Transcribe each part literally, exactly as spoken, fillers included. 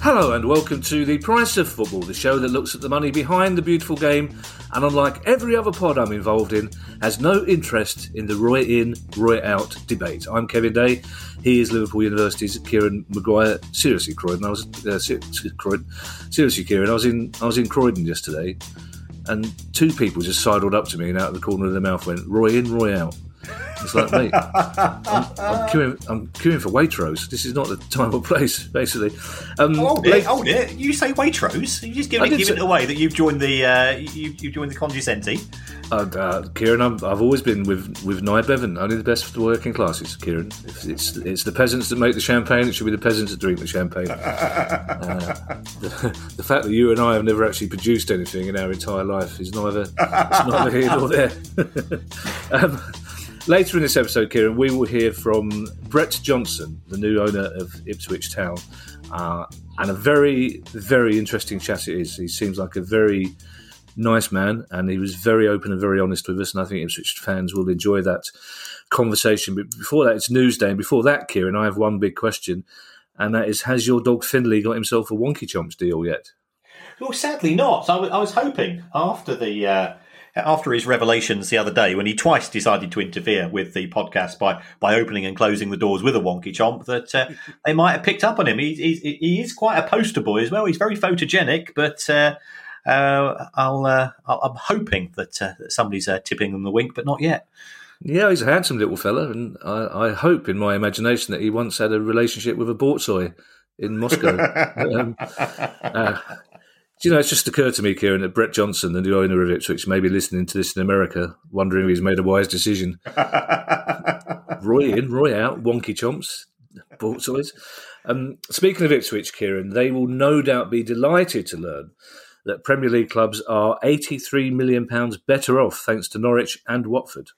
Hello and welcome to The Price of Football, the show that looks at the money behind the beautiful game and, unlike every other pod I'm involved in, has no interest in the Roy in, Roy out debate. I'm Kevin Day, he is Liverpool University's Kieran Maguire. Seriously, Croydon, I was uh, ser- Croydon. Seriously, Kieran, I was in I was in Croydon yesterday and two people just sidled up to me and out of the corner of their mouth went, Roy in, Roy out. It's like, mate, I'm, I'm, queuing, I'm queuing for Waitrose. This is not the time or place, basically. Um, hold it, late... hold it. You say Waitrose? You just give it, give say... it away that you've joined the uh, you, you've joined the Condescenti. And, uh, Kieran, I'm, I've always been with with Nye Bevan. Only the best for the working classes, Kieran. It's, it's it's the peasants that make the champagne. It should be the peasants that drink the champagne. uh, the, the fact that you and I have never actually produced anything in our entire life is neither it's neither here nor there. um, Later in this episode, Kieran, we will hear from Brett Johnson, the new owner of Ipswich Town, uh, and a very, very interesting chat it is. He seems like a very nice man, and he was very open and very honest with us, and I think Ipswich fans will enjoy that conversation. But before that, it's Newsday, and before that, Kieran, I have one big question, and that is, has your dog Finley got himself a Wonky Chomps deal yet? Well, sadly not. I, w- I was hoping after the... Uh... After his revelations the other day, when he twice decided to interfere with the podcast by, by opening and closing the doors with a Wonky Chomp, that uh, they might have picked up on him. He, he, he is quite a poster boy as well. He's very photogenic, but uh, uh, I'll, uh, I'll, I'm hoping that, uh, that somebody's uh, tipping him the wink, but not yet. Yeah, he's a handsome little fella, and I, I hope in my imagination that he once had a relationship with a Bortsoi in Moscow. um, uh, Do you know, it's just occurred to me, Kieran, that Brett Johnson, the new owner of Ipswich, may be listening to this in America, wondering if he's made a wise decision. Roy in, Roy out, Wonky Chomps, Bortsoys. Um, speaking of Ipswich, Kieran, they will no doubt be delighted to learn that Premier League clubs are eighty-three million pounds better off thanks to Norwich and Watford.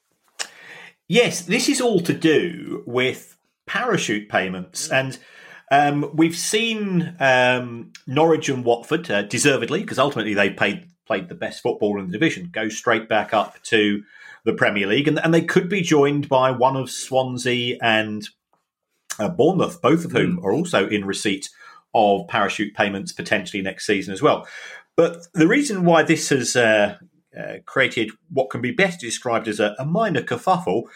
Yes, this is all to do with parachute payments and... Um, we've seen um, Norwich and Watford, uh, deservedly, because ultimately they played played the best football in the division, go straight back up to the Premier League. And, and they could be joined by one of Swansea and uh, Bournemouth, both of whom are also in receipt of parachute payments potentially next season as well. But the reason why this has uh, uh, created what can be best described as a, a minor kerfuffle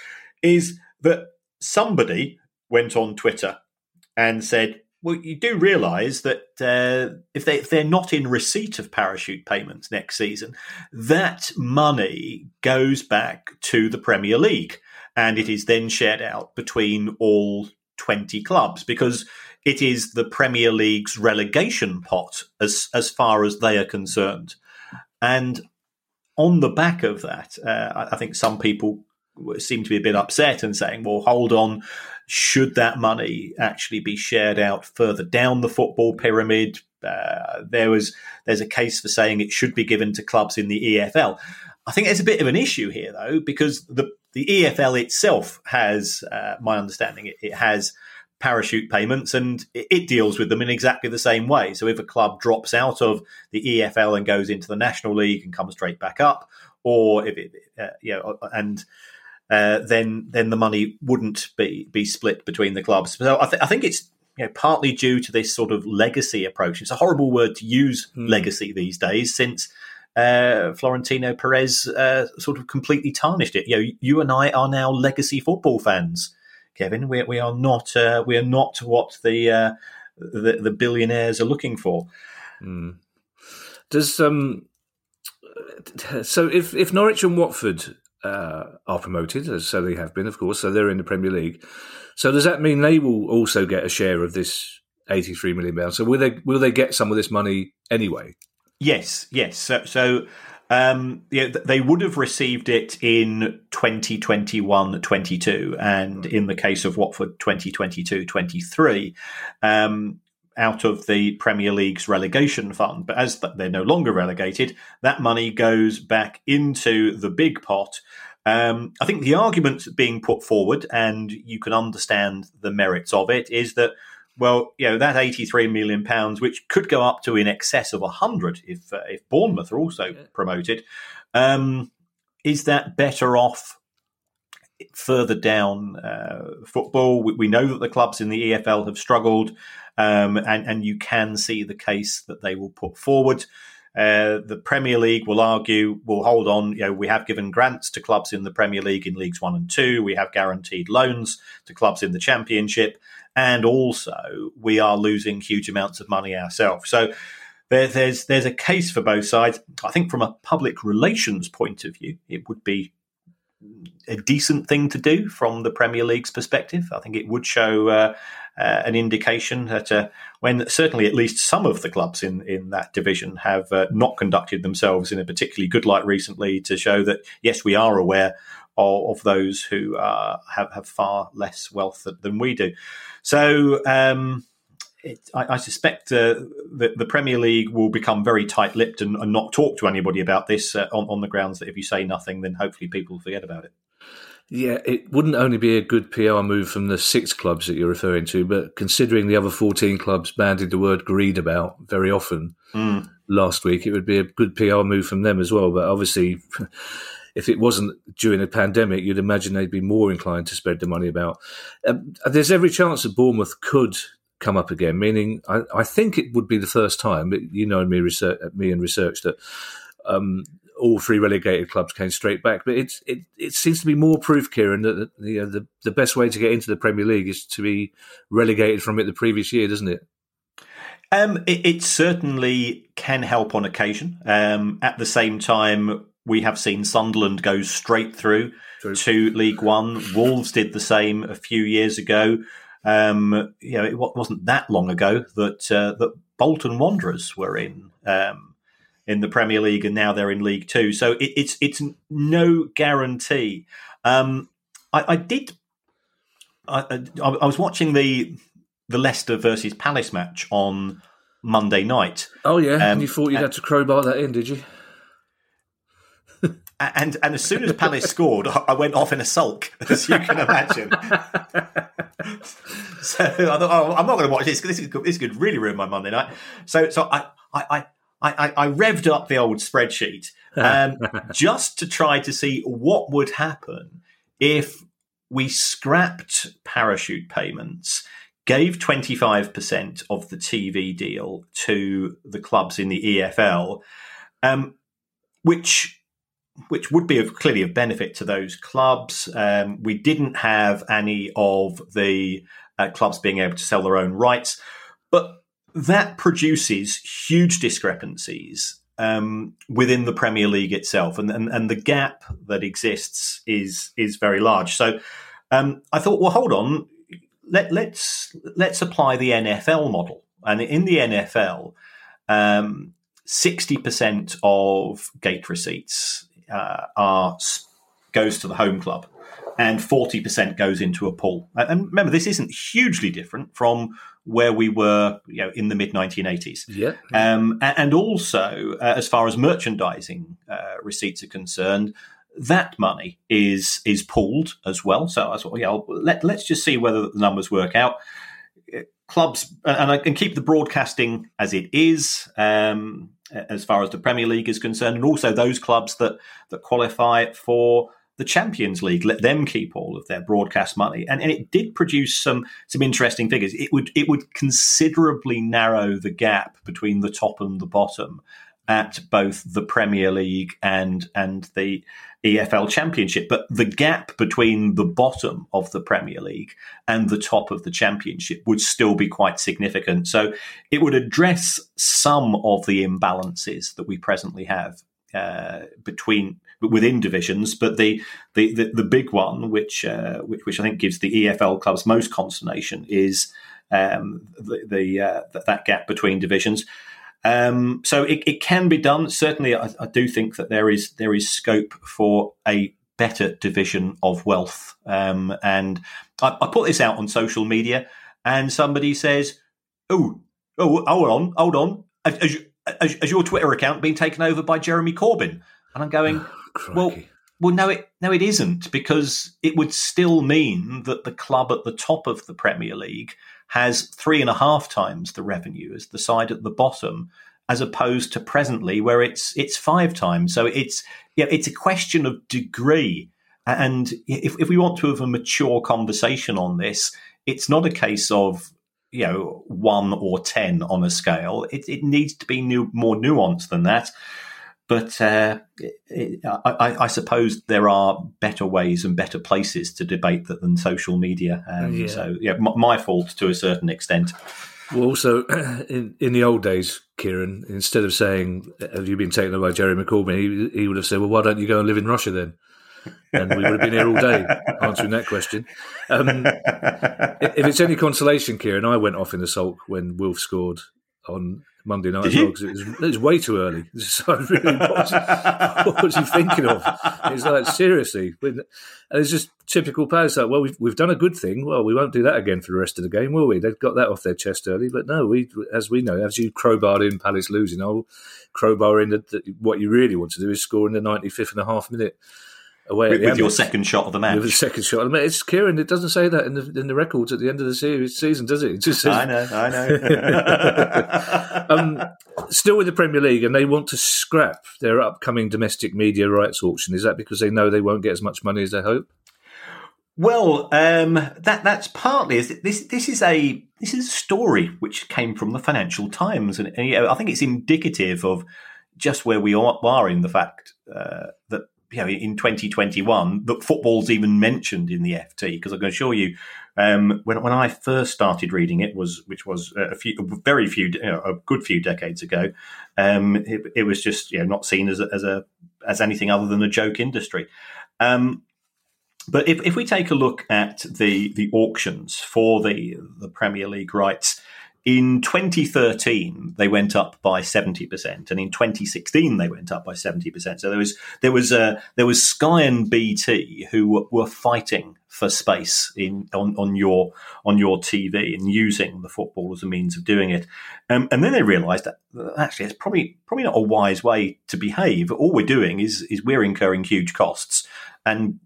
is that somebody went on Twitter and said, well, you do realise that uh, if, they, if they're not in receipt of parachute payments next season, that money goes back to the Premier League and it is then shared out between all twenty clubs because it is the Premier League's relegation pot as, as far as they are concerned. And on the back of that, uh, I think some people seem to be a bit upset and saying, well, hold on, should that money actually be shared out further down the football pyramid? Uh, there was there's a case for saying it should be given to clubs in the E F L. I think there's a bit of an issue here, though, because the, the E F L itself has, uh, my understanding, it, it has parachute payments and it, it deals with them in exactly the same way. So if a club drops out of the E F L and goes into the National League and comes straight back up, or if it, uh, you know, and... Uh, then then the money wouldn't be, be split between the clubs. So I, th- I think it's you know, partly due to this sort of legacy approach. It's a horrible word to use, mm. legacy, these days, since uh, Florentino Perez uh, sort of completely tarnished it. You know, you and I are now legacy football fans, Kevin. We we are not uh, we are not what the, uh, the the billionaires are looking for. Mm. Does um so if if Norwich and Watford Uh, are promoted, as so they have been, of course, so they're in the Premier League. So does that mean they will also get a share of this eighty-three million pounds? So will they will they get some of this money anyway? Yes, yes. So, so um, yeah, they would have received it in twenty twenty-one twenty-two and right. in the case of Watford twenty twenty-two twenty-three um, out of the Premier League's relegation fund. But as they're no longer relegated, that money goes back into the big pot. Um, I think the argument being put forward, and you can understand the merits of it, is that Well, you know, that eighty-three million pounds, which could go up to in excess of one hundred if uh, if Bournemouth are also yeah. promoted, um, is that better off further down uh, football? We, we know that the clubs in the E F L have struggled, um, and, and you can see the case that they will put forward. Uh, the Premier League will argue, well, hold on, you know, we have given grants to clubs in the Premier League in Leagues One and Two. We have guaranteed loans to clubs in the Championship. And also, we are losing huge amounts of money ourselves. So there, there's there's a case for both sides. I think from a public relations point of view, it would be a decent thing to do from the Premier League's perspective. I think it would show uh, uh, an indication that uh, when certainly at least some of the clubs in, in that division have uh, not conducted themselves in a particularly good light recently, to show that, yes, we are aware of, of those who uh, have, have far less wealth than we do. So um, it, I, I suspect uh, that the Premier League will become very tight-lipped and, and not talk to anybody about this uh, on, on the grounds that if you say nothing, then hopefully people forget about it. Yeah, it wouldn't only be a good P R move from the six clubs that you're referring to, but considering the other fourteen clubs bandied the word greed about very often mm. last week, it would be a good P R move from them as well. But obviously, if it wasn't during a pandemic, you'd imagine they'd be more inclined to spread the money about. Um, there's every chance that Bournemouth could come up again, meaning I, I think it would be the first time, but you know me, research, me and research, that um, all three relegated clubs came straight back. But it's, it it seems to be more proof, Kieran, that the, you know, the, the best way to get into the Premier League is to be relegated from it the previous year, doesn't it? Um, it, it certainly can help on occasion. Um, at the same time, we have seen Sunderland go straight through True. to League One. Wolves did the same a few years ago. Um, you know, it wasn't that long ago that uh, that Bolton Wanderers were in um, in the Premier League, and now they're in League Two. So it, it's it's no guarantee. Um, I, I did. I, I, I was watching the the Leicester versus Palace match on Monday night. Oh yeah, um, and you thought you had to crowbar that in, did you? And and as soon as Palace scored, I went off in a sulk, as you can imagine. So I thought, oh, I'm not going to watch this. This is this could really ruin my Monday night. So so I I I, I revved up the old spreadsheet um, just to try to see what would happen if we scrapped parachute payments, gave twenty-five percent of the T V deal to the clubs in the E F L, um, which. which would be of, clearly of benefit to those clubs. Um, we didn't have any of the uh, clubs being able to sell their own rights, but that produces huge discrepancies um, within the Premier League itself, and, and and the gap that exists is is very large. So um, I thought, well, hold on, let, let's let's apply the N F L model, and in the N F L, um, sixty percent of gate receipts Uh, are goes to the home club, and forty percent goes into a pool. And remember, this isn't hugely different from where we were, you know, in the mid nineteen eighties. Yeah. Um, and also, uh, as far as merchandising uh, receipts are concerned, that money is is pooled as well. So I thought, yeah, let let's just see whether the numbers work out. Clubs, and I can keep the broadcasting as it is, um, as far as the Premier League is concerned, and also those clubs that, that qualify for the Champions League, let them keep all of their broadcast money. And, and it did produce some some interesting figures. It would it would considerably narrow the gap between the top and the bottom at both the Premier League and and the E F L Championship. But the gap between the bottom of the Premier League and the top of the Championship would still be quite significant. So it would address some of the imbalances that we presently have uh, between within divisions. But the the, the, the big one, which, uh, which which I think gives the E F L clubs most consternation, is um, the, the uh, that gap between divisions. Um, so it, it can be done. Certainly, I, I do think that there is there is scope for a better division of wealth. Um, and I, I put this out on social media, and somebody says, "Oh, oh, hold on, hold on. Has, has, has your Twitter account been taken over by Jeremy Corbyn?" And I'm going, oh, "Well, well, no, it no, it isn't, because it would still mean that the club at the top of the Premier League has three and a half times the revenue as the side at the bottom, as opposed to presently where it's it's five times. So it's yeah, it's a question of degree. And if, if we want to have a mature conversation on this, it's not a case of, you know, one or ten on a scale. It, it needs to be new, more nuanced than that. But uh, it, I, I suppose there are better ways and better places to debate that than social media. Um, yeah. So, yeah, m- my fault to a certain extent. Well, also, in, in the old days, Kieran, instead of saying, have you been taken away by Jerry McCormick, he, he would have said, well, why don't you go and live in Russia then? And we would have been here all day answering that question. Um, if it's any consolation, Kieran, I went off in the sulk when Wolf scored on Monday night as well, because it was, it was way too early. So really, what, what was he thinking of? It's like, seriously. And it's just typical Palace. Like, well, we've, we've done a good thing. Well, we won't do that again for the rest of the game, will we? They've got that off their chest early. But no, we, as we know, as you crowbarred in Palace losing, I'll crowbar in that what you really want to do is score in the ninety-fifth and a half minute. Away with, with your second shot of the match. With the second shot of the match. It's Kieran, it doesn't say that in the, in the records at the end of the series, season, does it? It just says, I know, I know. um, still with the Premier League, and they want to scrap their upcoming domestic media rights auction. Is that because they know they won't get as much money as they hope? Well, um, that that's partly. Is this this is a this is a story which came from the Financial Times, and, and you know, I think it's indicative of just where we are in the fact uh, that. You know, in twenty twenty-one, that football's even mentioned in the F T, because I can assure you, um, when when I first started reading it, was which was a few, very few, you know, a good few decades ago, um, it, it was just you know not seen as a, as a as anything other than a joke industry. Um, but if if we take a look at the the auctions for the the Premier League rights. In twenty thirteen, they went up by seventy percent, and in twenty sixteen, they went up by seventy percent. So there was there was uh, there was Sky and B T who were, were fighting for space in on, on your on your T V and using the football as a means of doing it. Um, and then they realised that actually it's probably probably not a wise way to behave. All we're doing is is we're incurring huge costs, and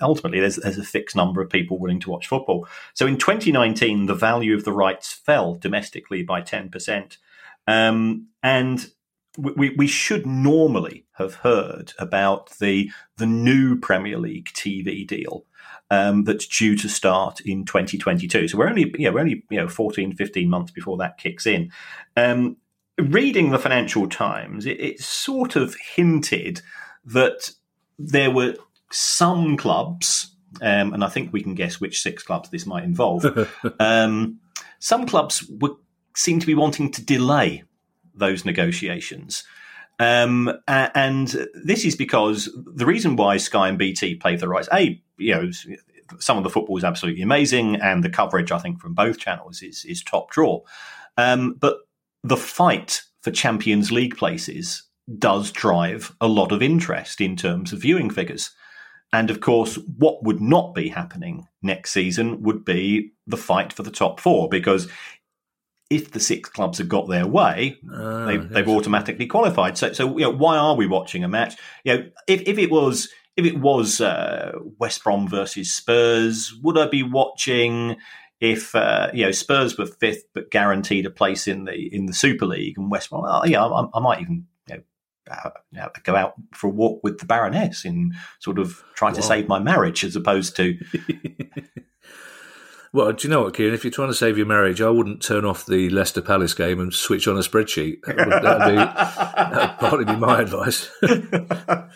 ultimately there's, there's a fixed number of people willing to watch football. So in twenty nineteen, the value of the rights fell domestically by ten percent. Um, and we, we should normally have heard about the, the new Premier League T V deal um, that's due to start in twenty twenty-two. So we're only, yeah, we're only, you know, fourteen, fifteen months before that kicks in. Um, reading the Financial Times, it, it sort of hinted that there were some clubs, um, and I think we can guess which six clubs this might involve, um, some clubs would seem to be wanting to delay those negotiations. Um, and this is because the reason why Sky and B T pay the rights, A, you know, some of the football is absolutely amazing, and the coverage, I think, from both channels is, is top draw. Um, but the fight for Champions League places does drive a lot of interest in terms of viewing figures. And, of course, what would not be happening next season would be the fight for the top four, because if the six clubs have got their way, uh, they, yes. they've automatically qualified. So, so you know, why are we watching a match? You know, if, if it was if it was uh, West Brom versus Spurs, would I be watching? If uh, you know Spurs were fifth but guaranteed a place in the in the Super League, and West Brom, well, yeah, I, I might even. Uh, you know, go out for a walk with the Baroness in sort of trying wow. to save my marriage as opposed to... Well, do you know what, Kieran? If you're trying to save your marriage, I wouldn't turn off the Leicester Palace game and switch on a spreadsheet. That would that'd be, that'd partly be my advice. The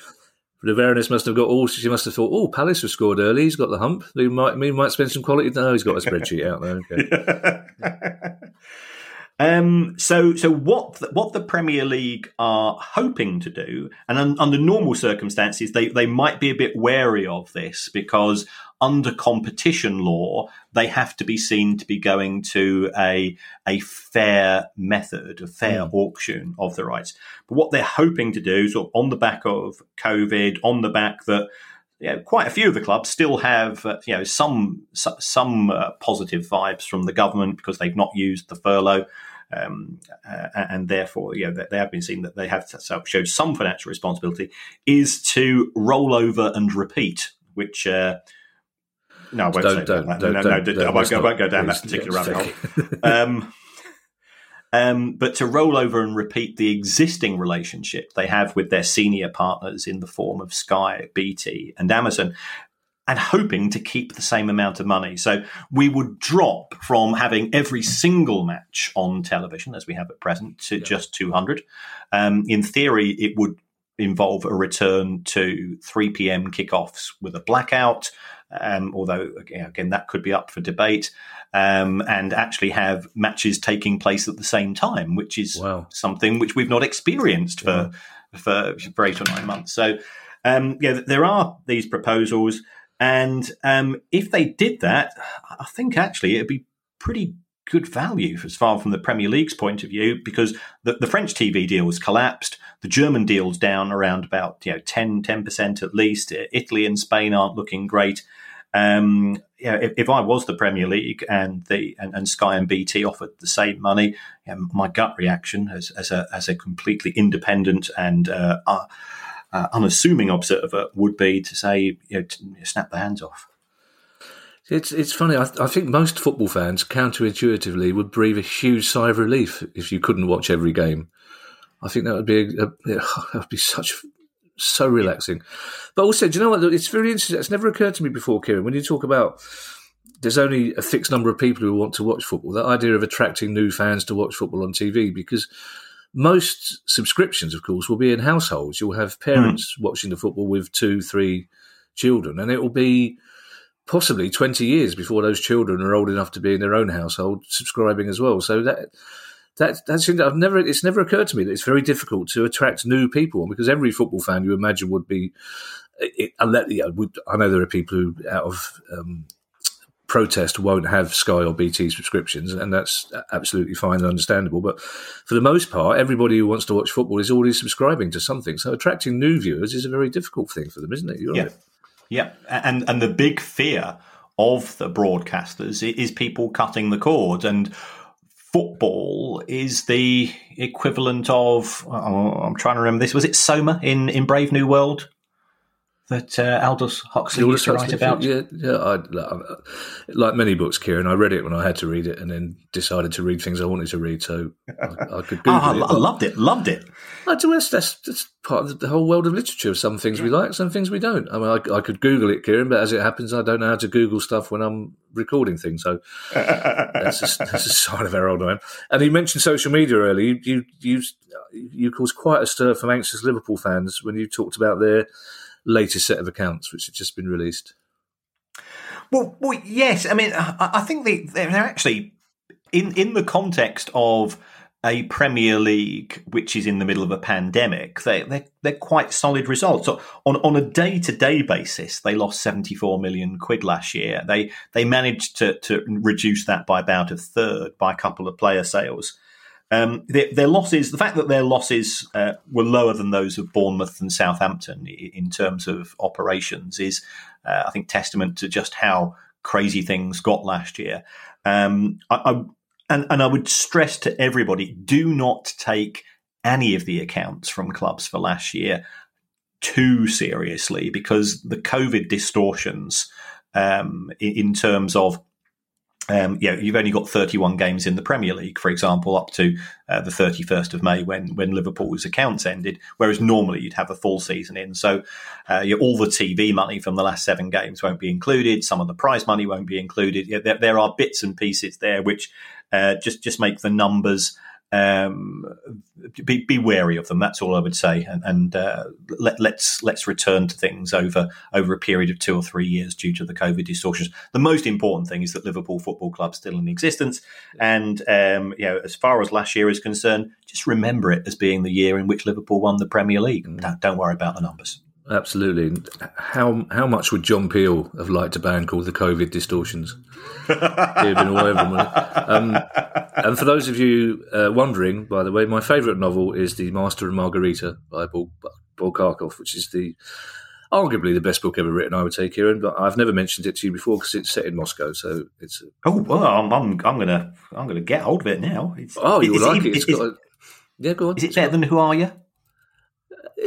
Baroness must have got all... She must have thought, oh, Palace have scored early. He's got the hump. He might, he might spend some quality... No, he's got a spreadsheet out there. Okay. Um, so, so what? The, what the Premier League are hoping to do, and un, under normal circumstances, they they might be a bit wary of this because under competition law, they have to be seen to be going to a a fair method, a fair mm. auction of the rights. But what they're hoping to do, sort of on the back of COVID, on the back that. Yeah, you know, quite a few of the clubs still have, uh, you know, some su- some uh, positive vibes from the government because they've not used the furlough, um, uh, and therefore, you know, they, they have been seen that they have showed some financial responsibility. Is to roll over and repeat, which uh, No, I won't don't, say don't, that. Don't, no, don't, no, don't, no, no, I won't, go, I won't go down that particular rabbit hole. um, um, but to roll over and repeat the existing relationship they have with their senior partners in the form of Sky, B T and Amazon, and hoping to keep the same amount of money. So we would drop from having every single match on television, as we have at present, to yeah. just two hundred. Um, in theory, it would involve a return to three p.m. kickoffs with a blackout, um, although, again, that could be up for debate, um, and actually have matches taking place at the same time, which is wow. something which we've not experienced yeah. for, for, for eight or nine months. So, um, yeah, there are these proposals. And um, if they did that, I think actually it'd be pretty good value as far from the Premier League's point of view, because the, the French T V deal was collapsed. The German deal's down around about you know ten percent at least. Italy and Spain aren't looking great. Um, you know, if, if I was the Premier League and the and, and Sky and B T offered the same money, you know, my gut reaction as as a as a completely independent and uh, uh, Uh, unassuming observer would be to say, you know, to snap the hands off. It's it's funny. I, th- I think most football fans, counterintuitively, would breathe a huge sigh of relief if you couldn't watch every game. I think that would be a, a, that would be such so relaxing. But also, do you know what? It's very interesting. It's never occurred to me before, Kieran. When you talk about there's only a fixed number of people who want to watch football, that idea of attracting new fans to watch football on T V, because most subscriptions, of course, will be in households. You'll have parents mm. watching the football with two, three children, and it will be possibly twenty years before those children are old enough to be in their own household subscribing as well. So that that that's I've never it's never occurred to me that it's very difficult to attract new people, because every football fan you imagine would be. It, I know there are people who out of um, protest won't have Sky or B T subscriptions, and that's absolutely fine and understandable. But for the most part, everybody who wants to watch football is already subscribing to something. So attracting new viewers is a very difficult thing for them, isn't it? You're yeah, right. yeah. And and the big fear of the broadcasters is people cutting the cord, and football is the equivalent of oh, I'm trying to remember this. Was it Soma in, in Brave New World? That uh, Aldous Huxley Aldous used to Huxley, write about. Yeah, yeah. I, like many books, Kieran, I read it when I had to read it, and then decided to read things I wanted to read. So I, I could Google oh, it. I loved it, loved it. I do. That's, that's part of the whole world of literature. Some things yeah. we like, some things we don't. I mean, I, I could Google it, Kieran, but as it happens, I don't know how to Google stuff when I'm recording things. So that's, a, that's a sign of our old man. And he mentioned social media earlier. You, you, you, you caused quite a stir from anxious Liverpool fans when you talked about their latest set of accounts, which have just been released. Well, well, yes. I mean, I, I think they, they're actually in in the context of a Premier League which is in the middle of a pandemic. They they they're quite solid results. So on on a day to day basis, they lost seventy four million quid last year. They they managed to to reduce that by about a third by a couple of player sales. Um, their, their losses, the fact that their losses uh, were lower than those of Bournemouth and Southampton in terms of operations is, uh, I think, testament to just how crazy things got last year. Um, I, I, and, and I would stress to everybody, do not take any of the accounts from clubs for last year too seriously, because the COVID distortions um, in, in terms of Um, you know, you've only got thirty-one games in the Premier League, for example, up to uh, the thirty-first of May when, when Liverpool's accounts ended, whereas normally you'd have a full season in. So uh, you know, all the T V money from the last seven games won't be included. Some of the prize money won't be included. You know, there, there are bits and pieces there which uh, just, just make the numbers um, be, be wary of them. That's all I would say. And, and uh, let, let's let's return to things over over a period of two or three years due to the COVID distortions. The most important thing is that Liverpool Football Club's still in existence. And um, you know, as far as last year is concerned, just remember it as being the year in which Liverpool won the Premier League. Don't, don't worry about the numbers. Absolutely. How how much would John Peel have liked a band called the COVID Distortions? He'd been all over them. Um, and for those of you uh, wondering, by the way, my favourite novel is The Master and Margarita by Bulgakov, which is the arguably the best book ever written, I would say, Kieran. But I've never mentioned it to you before because it's set in Moscow. So it's a... oh well, I'm I'm, I'm gonna I'm gonna get hold of it now. It's, oh, you'll like it. it. It's is, got a... Yeah, go on. Is it better got... than Who Are You?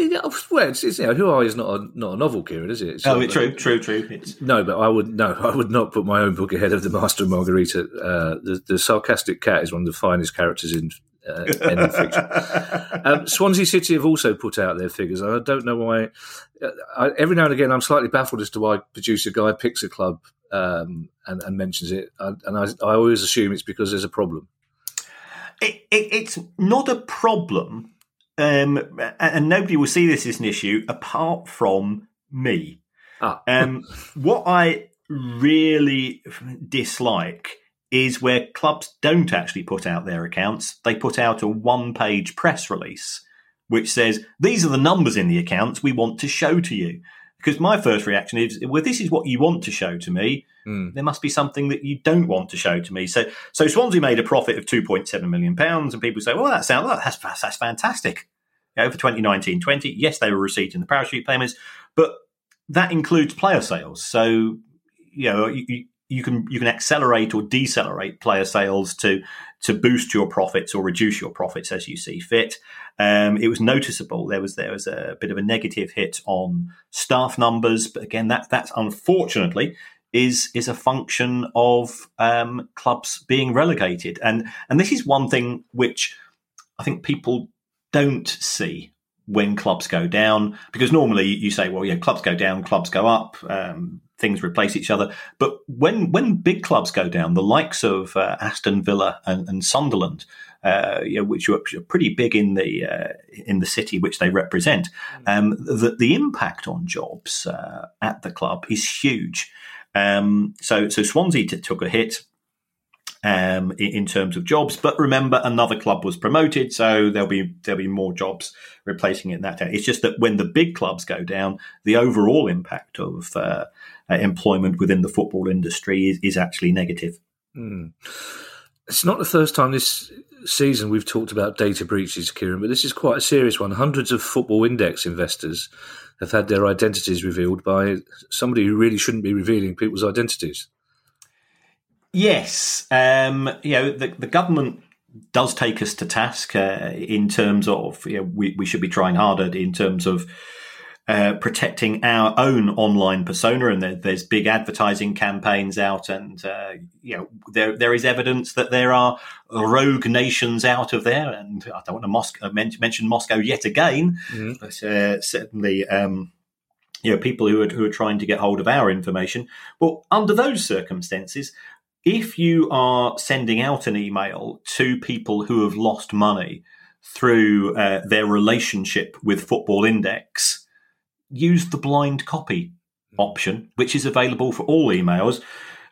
Well, it's, it's, you know, Who Are You is not a, not a novel, Kieran, is it? It's oh, it's true, true, true. It's... No, but I would no, I would not put my own book ahead of The Master and Margarita. Uh, the, the sarcastic cat is one of the finest characters in uh, any fiction. Um, Swansea City have also put out their figures, and I don't know why. I, every now and again, I'm slightly baffled as to why producer Guy picks a club um, and, and mentions it, I, and I, I always assume it's because there's a problem. It, it, it's not a problem. Um, and nobody will see this as an issue apart from me. Ah. um, what I really dislike is where clubs don't actually put out their accounts. They put out a one-page press release which says, these are the numbers in the accounts we want to show to you. Because my first reaction is, well, this is what you want to show to me. Mm. There must be something that you don't want to show to me. So, so Swansea made a profit of two point seven million pounds, and people say, well, that sounds, that's, that's fantastic. You know, for twenty nineteen twenty, yes, they were receiving the parachute payments, but that includes player sales. So, you know, you, you can you can accelerate or decelerate player sales to to boost your profits or reduce your profits as you see fit. Um, it was noticeable. There was there was a bit of a negative hit on staff numbers, but again, that that's unfortunately. Is is a function of um, clubs being relegated, and and this is one thing which I think people don't see when clubs go down, because normally you say, well, yeah, clubs go down, clubs go up, um, things replace each other. But when when big clubs go down, the likes of uh, Aston Villa and, and Sunderland, uh, you know, which are pretty big in the uh, in the city which they represent, um, the the impact on jobs uh, at the club is huge. Um, so, so Swansea t- took a hit um, in, in terms of jobs, but remember, another club was promoted, so there'll be there'll be more jobs replacing it in that town. It's just that when the big clubs go down, the overall impact of uh, employment within the football industry is, is actually negative. Mm. It's not the first time this season we've talked about data breaches, Kieran, but this is quite a serious one. Hundreds of Football Index investors have had their identities revealed by somebody who really shouldn't be revealing people's identities. Yes. Um, you know, the, the government does take us to task uh, in terms of, you know, we, we should be trying harder in terms of uh, protecting our own online persona. And there, there's big advertising campaigns out, and, uh, you know, there there is evidence that there are rogue nations out of there. And I don't want to Moscow, mention Moscow yet again, mm-hmm. but uh, certainly, um, you know, people who are, who are trying to get hold of our information. Well, under those circumstances, if you are sending out an email to people who have lost money through uh, their relationship with Football Index, use the blind copy option, which is available for all emails,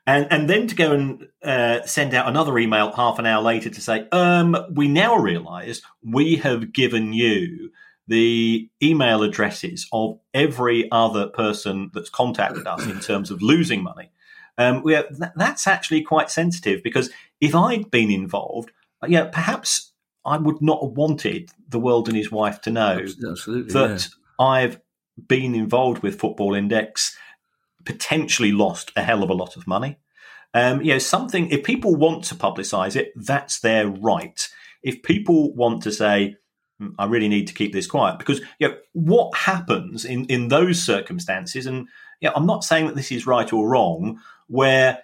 and and then to go and uh, send out another email half an hour later to say, um, we now realise we have given you the email addresses of every other person that's contacted us in terms of losing money. Um, we have, that's actually quite sensitive, because if I'd been involved, yeah, perhaps I would not have wanted the world and his wife to know Absolutely, that yeah. I've been involved with Football Index, potentially lost a hell of a lot of money. Um, you know, something, if people want to publicise it, that's their right. If people want to say, I really need to keep this quiet, because, you know, what happens in, in those circumstances, and, you know, I'm not saying that this is right or wrong, where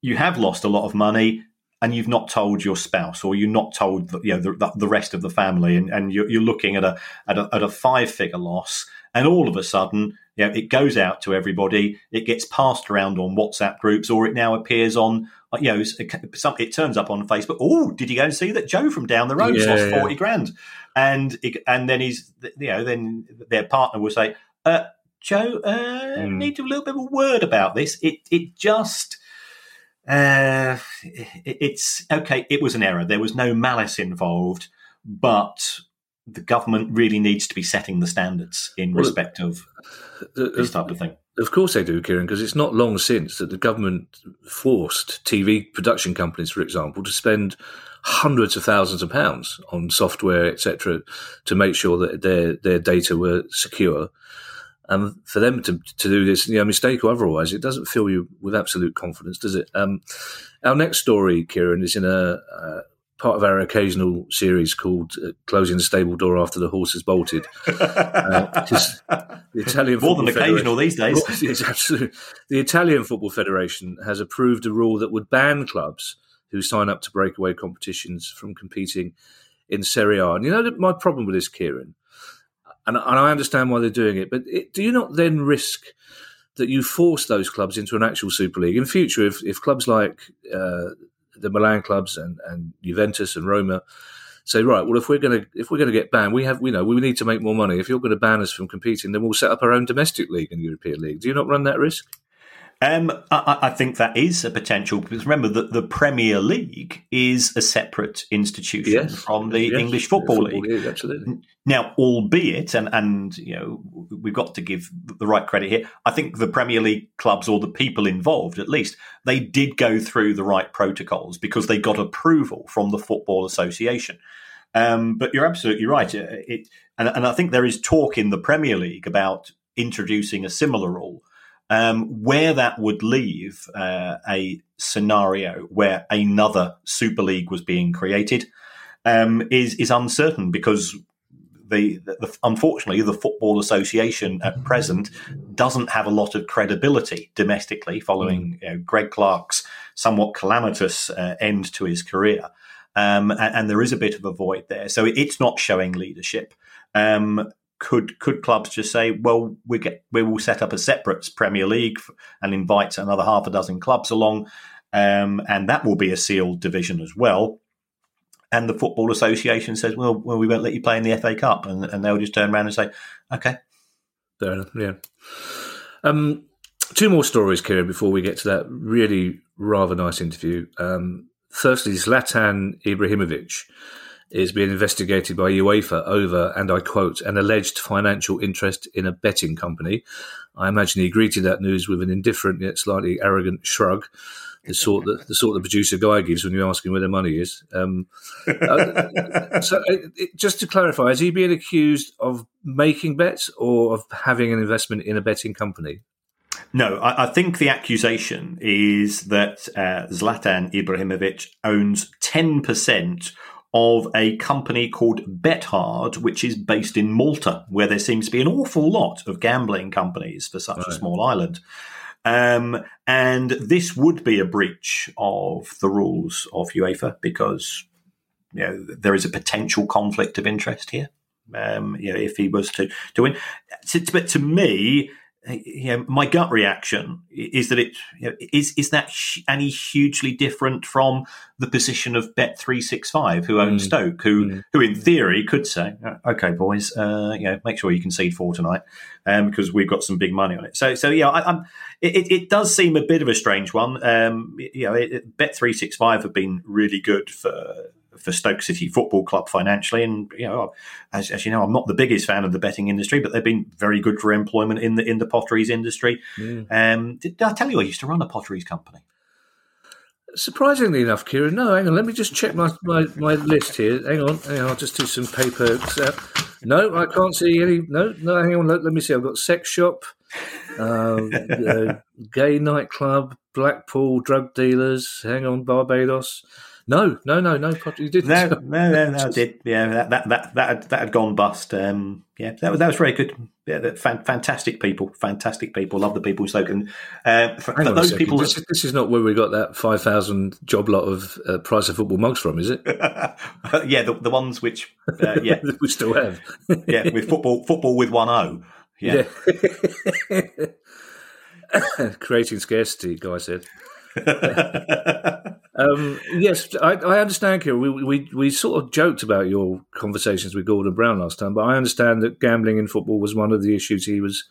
you have lost a lot of money and you've not told your spouse, or you're not told, you know, the, the rest of the family, and, and you're, you're looking at a, at a, at a five-figure loss. And all of a sudden, you know, it goes out to everybody. It gets passed around on WhatsApp groups, or it now appears on, you know, it turns up on Facebook. Oh, did you go and see that Joe from down the road yeah, lost yeah. forty grand? And it, and then he's, you know, then their partner will say, uh, "Joe, uh, mm. need to have a little bit of a word about this." It it just, uh, it, it's okay. It was an error. There was no malice involved, but the government really needs to be setting the standards in well, respect of this type of thing. Of course they do, Kieran, because it's not long since that the government forced T V production companies, for example, to spend hundreds of thousands of pounds on software, et cetera, to make sure that their their data were secure. And for them to to do this, you know, mistake or otherwise, it doesn't fill you with absolute confidence, does it? Um, our next story, Kieran, is in a... Uh, part of our occasional series called uh, Closing the Stable Door After the Horse Has Bolted. Uh, just the Italian More than occasional these days. It's absolutely. The Italian Football Federation has approved a rule that would ban clubs who sign up to breakaway competitions from competing in Serie A. And you know, my problem with this, Kieran, and, and I understand why they're doing it, but it, do you not then risk that you force those clubs into an actual Super League? In future, if, if clubs like uh, the Milan clubs and, and Juventus and Roma say, right, well, if we're going to if we're going to get banned, we have we know we need to make more money. If you're going to ban us from competing, then we'll set up our own domestic league and European league. Do you not run that risk? Um, I, I think that is a potential, because remember that the Premier League is a separate institution yes, from the yes, English Football, Football League. League. Absolutely. Now, albeit, and, and you know, we've got to give the right credit here, I think the Premier League clubs, or the people involved at least, they did go through the right protocols because they got approval from the Football Association. Um, but you're absolutely right. It, it, and, and I think there is talk in the Premier League about introducing a similar rule. Um, where that would leave uh, a scenario where another Super League was being created um, is is uncertain, because the, the unfortunately the Football Association at present doesn't have a lot of credibility domestically following you know, Greg Clark's somewhat calamitous uh, end to his career, um, and, and there is a bit of a void there. So it's not showing leadership. Um, Could could clubs just say, well, we get we will set up a separate Premier League and invite another half a dozen clubs along, um, and that will be a sealed division as well. And the Football Association says, well, well, we won't let you play in the F A Cup, and, and they'll just turn around and say, okay, fair enough. Yeah. Um, two more stories, Kieran, before we get to that really rather nice interview. Um, firstly, Zlatan Ibrahimović is being investigated by UEFA over, and I quote, an alleged financial interest in a betting company. I imagine he greeted that news with an indifferent yet slightly arrogant shrug, the sort that the sort the producer guy gives when you ask him where their money is. Um, uh, so, it, it, just to clarify, is he being accused of making bets or of having an investment in a betting company? No, I, I think the accusation is that uh, Zlatan Ibrahimović owns ten percent of a company called BetHard, which is based in Malta, where there seems to be an awful lot of gambling companies for such right. a small island. Um, and this would be a breach of the rules of UEFA, because you know there is a potential conflict of interest here. Um, you know, if he was to to win, but to me, you know, my gut reaction is that it you know, is is that any hugely different from the position of Bet three sixty-five, who own mm. Stoke, who mm. who in theory could say, "Okay, boys, uh, you know, make sure you concede four tonight, um, because we've got some big money on it." So, so yeah, I, I'm, it, it does seem a bit of a strange one. Um, you know, Bet three sixty-five have been really good for. for Stoke City Football Club financially, and you know, as, as you know, I'm not the biggest fan of the betting industry, but they've been very good for employment in the in the potteries industry. Mm. Um, did, did I tell you I used to run a potteries company? Surprisingly enough, Kieran. No, hang on. Let me just check my, my, my list here. Hang on, hang on. I'll just do some paper. No, I can't see any. No, no. Hang on. Let, let me see. I've got sex shop, uh, uh, gay nightclub, Blackpool, drug dealers. Hang on, Barbados. No, no, no, no. You didn't. No, no, no, no. I did. Yeah, that that that that had, that had gone bust. Um, yeah, that was that was very good. Yeah, that, fan, fantastic people, fantastic people. Love the people in Stoke. And uh, for, for those people, this, that, this is not where we got that five thousand job lot of uh, Price of Football mugs from, is it? yeah, the, the ones which uh, yeah we still have. yeah, with football, football with one O. Yeah, yeah. Creating scarcity, guy said. um, yes, I, I understand, Kieran. We, we we sort of joked about your conversations with Gordon Brown last time, but I understand that gambling in football was one of the issues he was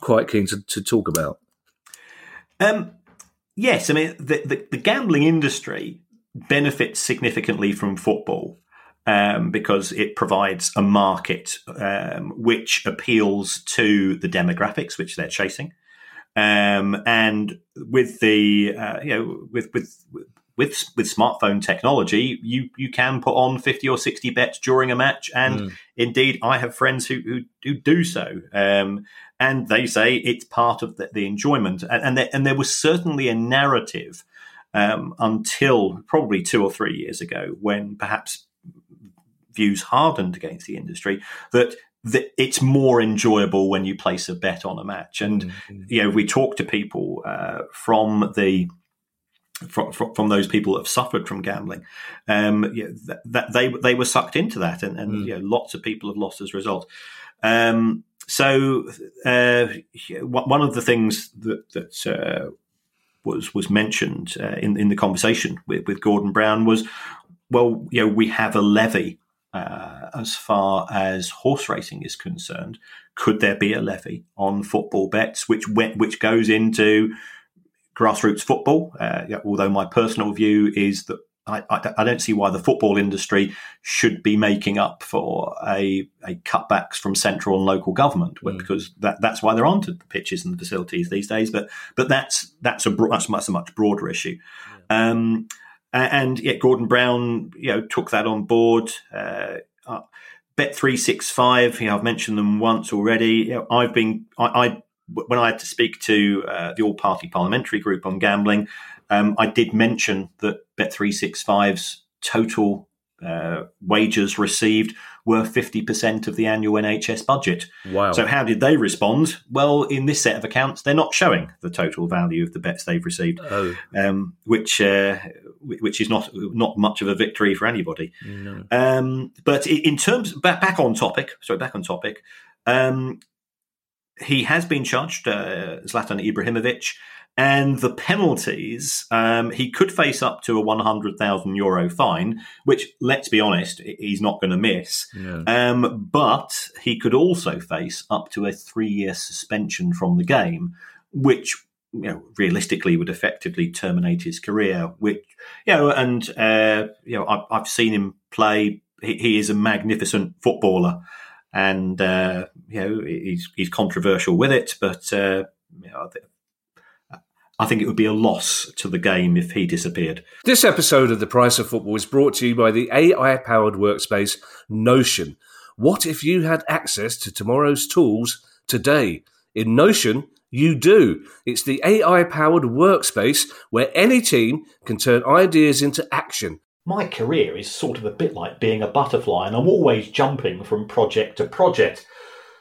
quite keen to, to talk about. Um, yes, I mean, the, the, the gambling industry benefits significantly from football um, because it provides a market um, which appeals to the demographics which they're chasing. Um, and with the uh, you know with with with with smartphone technology, you, you can put on fifty or sixty bets during a match, and mm. indeed, I have friends who who, who do so, um, and they say it's part of the, the enjoyment. And and there, and there was certainly a narrative um, until probably two or three years ago, when perhaps views hardened against the industry that that it's more enjoyable when you place a bet on a match. And, mm-hmm. you know, we talk to people uh, from the from, from those people that have suffered from gambling. Um, you know, that, that they they were sucked into that, and, and mm. you know, lots of people have lost as a result. Um, so uh, one of the things that that uh, was was mentioned uh, in in the conversation with, with Gordon Brown was, well, you know, we have a levy. Uh, as far as horse racing is concerned, could there be a levy on football bets, which went, which goes into grassroots football? Uh, yeah, although my personal view is that I, I, I don't see why the football industry should be making up for a, a cutbacks from central and local government, mm. because that, that's why there aren't the pitches and the facilities these days. But but that's that's a that's, that's a much broader issue. Yeah. Um, And yet, Gordon Brown, you know, took that on board. Uh, uh, Bet three sixty-five, you know, I've mentioned them once already. You know, I've been, I, I, when I had to speak to uh, the all-party parliamentary group on gambling, um, I did mention that Bet three sixty-five's total uh, wages received were fifty percent of the annual N H S budget. Wow! So how did they respond? Well, in this set of accounts, they're not showing the total value of the bets they've received, oh. um, which uh, which is not not much of a victory for anybody. No. Um, but in terms back, back on topic, sorry, back on topic, um, he has been charged, uh, Zlatan Ibrahimović. And the penalties, um, he could face up to a one hundred thousand euro fine, which, let's be honest, he's not going to miss. Yeah. Um, but he could also face up to a three-year suspension from the game, which, you know, realistically would effectively terminate his career. Which, you know, and uh, you know, I've, I've seen him play. He, he is a magnificent footballer, and uh, you know, he's he's controversial with it, but uh, you know. I think I think it would be a loss to the game if he disappeared. This episode of The Price of Football is brought to you by the A I-powered workspace Notion. What if you had access to tomorrow's tools today? In Notion, you do. It's the A I-powered workspace where any team can turn ideas into action. My career is sort of a bit like being a butterfly, and I'm always jumping from project to project.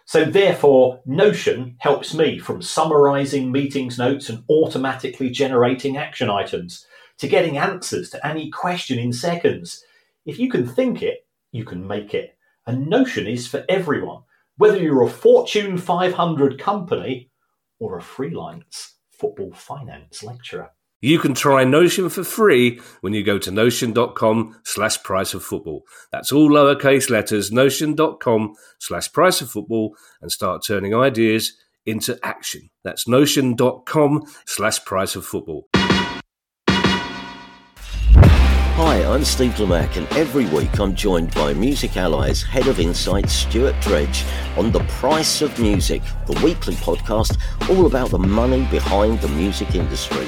So therefore, Notion helps me from summarising meetings notes and automatically generating action items to getting answers to any question in seconds. If you can think it, you can make it. And Notion is for everyone, whether you're a Fortune five hundred company or a freelance football finance lecturer. You can try Notion for free when you go to notion.com slash price of football. That's all lowercase letters, notion.com slash price of football, and start turning ideas into action. That's notion.com slash price of football. Hi, I'm Steve Lamack, and every week I'm joined by Music Allies Head of Insight Stuart Dredge on The Price of Music, the weekly podcast all about the money behind the music industry.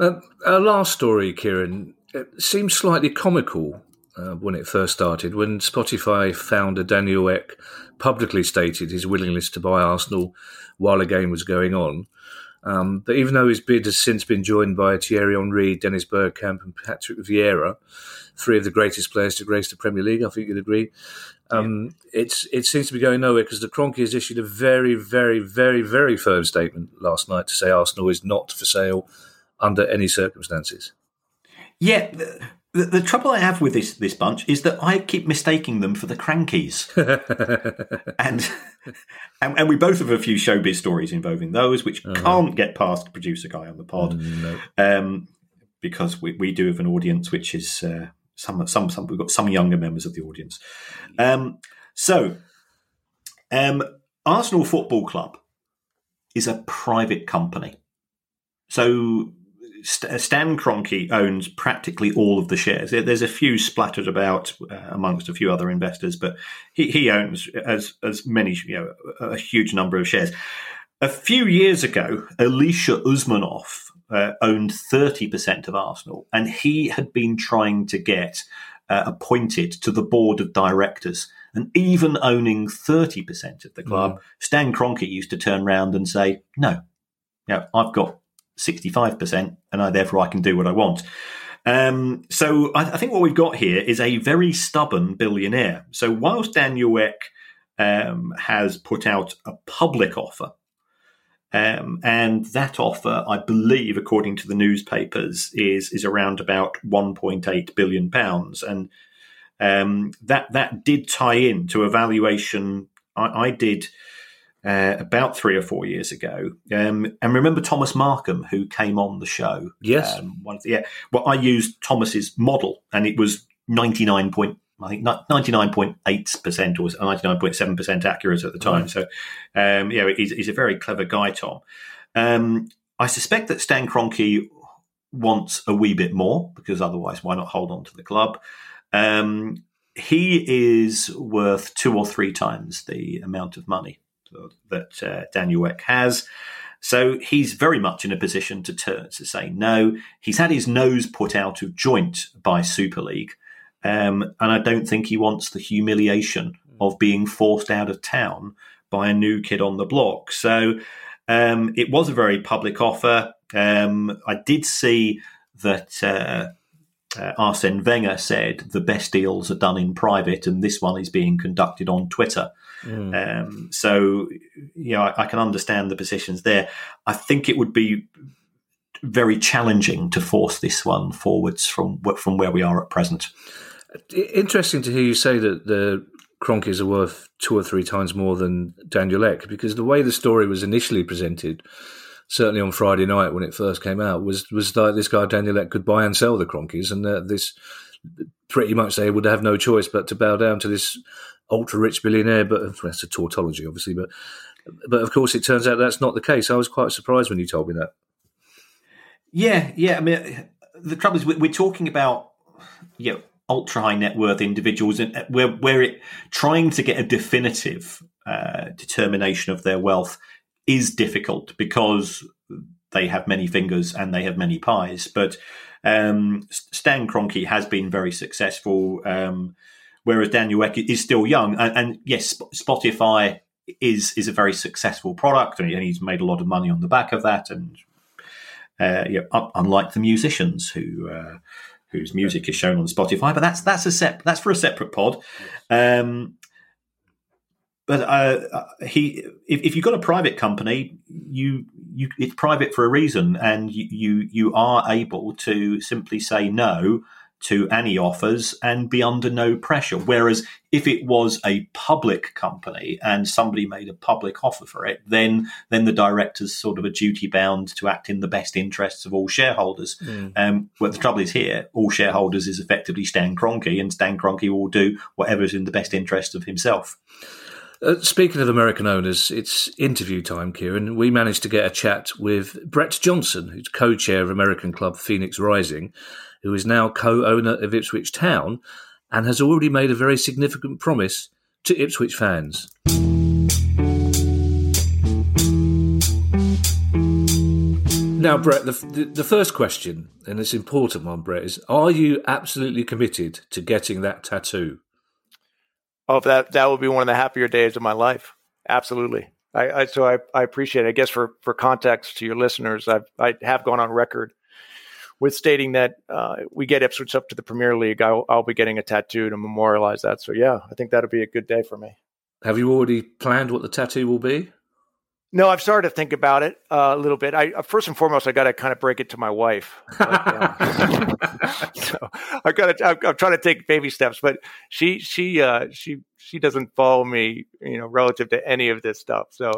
Uh, our last story, Kieran, it seemed slightly comical uh, when it first started, when Spotify founder Daniel Ek publicly stated his willingness to buy Arsenal while a game was going on. Um, but even though his bid has since been joined by Thierry Henry, Dennis Bergkamp and Patrick Vieira, three of the greatest players to grace the Premier League, I think you'd agree, um, yeah. it's, it seems to be going nowhere because the Kroenke has issued a very, very, very, very firm statement last night to say Arsenal is not for sale under any circumstances. Yeah, the, the, the trouble I have with this this bunch is that I keep mistaking them for the Crankies. and, and and we both have a few showbiz stories involving those, which oh. can't get past producer guy on the pod, mm, no. um, because we, we do have an audience which is uh, some some some we've got some younger members of the audience. Um, so, um, Arsenal Football Club is a private company, so. St- Stan Kroenke owns practically all of the shares. There's a few splattered about uh, amongst a few other investors, but he, he owns as as many, you know, a huge number of shares. A few years ago, Elisha Usmanov uh, owned thirty percent of Arsenal, and he had been trying to get uh, appointed to the board of directors. And even owning thirty percent of the club, mm. Stan Kroenke used to turn round and say, no, you know, I've got sixty-five percent and I therefore I can do what I want. Um, so I, I think what we've got here is a very stubborn billionaire. So whilst Daniel Ek um, has put out a public offer, um, and that offer, I believe, according to the newspapers, is is around about one point eight billion pounds. And Um, that that did tie in to a valuation I, I did uh, about three or four years ago. Um, and remember Thomas Markham, who came on the show? Yes. Um, one of the, yeah. Well, I used Thomas's model, and it was ninety-nine point I think ninety-nine point eight percent or ninety-nine point seven percent accurate at the time. Right. So, um, yeah, he's, he's a very clever guy, Tom. Um, I suspect that Stan Kroenke wants a wee bit more, because otherwise, why not hold on to the club? Um, he is worth two or three times the amount of money that uh, Daniel Ek has. So he's very much in a position to turn to say no. He's had his nose put out of joint by Super League, um, and I don't think he wants the humiliation of being forced out of town by a new kid on the block. So um, it was a very public offer. Um, I did see that... Uh, Uh, Arsene Wenger said the best deals are done in private, and this one is being conducted on Twitter. Mm. Um, so, you know, I, I can understand the positions there. I think it would be very challenging to force this one forwards from from where we are at present. Interesting to hear you say that the Kroenkes are worth two or three times more than Daniel Ek, because the way the story was initially presented, certainly on Friday night when it first came out, was was like this guy Daniel Ek could buy and sell the Kroenkes, and uh, this pretty much they would have no choice but to bow down to this ultra rich billionaire. But well, that's a tautology, obviously. But but of course, it turns out that's not the case. I was quite surprised when you told me that. Yeah, yeah. I mean, the trouble is we're talking about you know, ultra high net worth individuals, and where where it trying to get a definitive uh, determination of their wealth is difficult, because they have many fingers and they have many pies. But um, Stan Kroenke has been very successful, um, whereas Daniel Ek is still young. And, and yes, Spotify is is a very successful product, and he's made a lot of money on the back of that. And uh, you know, unlike the musicians who uh, whose music is shown on Spotify, but that's that's a sep- that's for a separate pod. Um, But uh, he, if, if you've got a private company, you, you it's private for a reason, and you, you you are able to simply say no to any offers and be under no pressure. Whereas if it was a public company and somebody made a public offer for it, then then the directors sort of are duty bound to act in the best interests of all shareholders. Mm. Um, well, the trouble is here, all shareholders is effectively Stan Kroenke, and Stan Kroenke will do whatever is in the best interest of himself. Uh, speaking of American owners, it's interview time, Kieran. We managed to get a chat with Brett Johnson, who's co-chair of American club Phoenix Rising, who is now co-owner of Ipswich Town and has already made a very significant promise to Ipswich fans. Now, Brett, the, the, the first question, and it's an important one, Brett, is are you absolutely committed to getting that tattoo? Oh, that that would be one of the happier days of my life. Absolutely. I, I so I, I appreciate it. I guess for, for context to your listeners, I've, I have gone on record with stating that uh, we get Ipswich up to the Premier League. I'll, I'll be getting a tattoo to memorialize that. So, yeah, I think that'll be a good day for me. Have you already planned what the tattoo will be? No, I've started to think about it uh, a little bit. I first and foremost, I got to kind of break it to my wife. But, um, so I got to. I'm, I'm trying to take baby steps, but she she uh, she she doesn't follow me, you know, relative to any of this stuff. So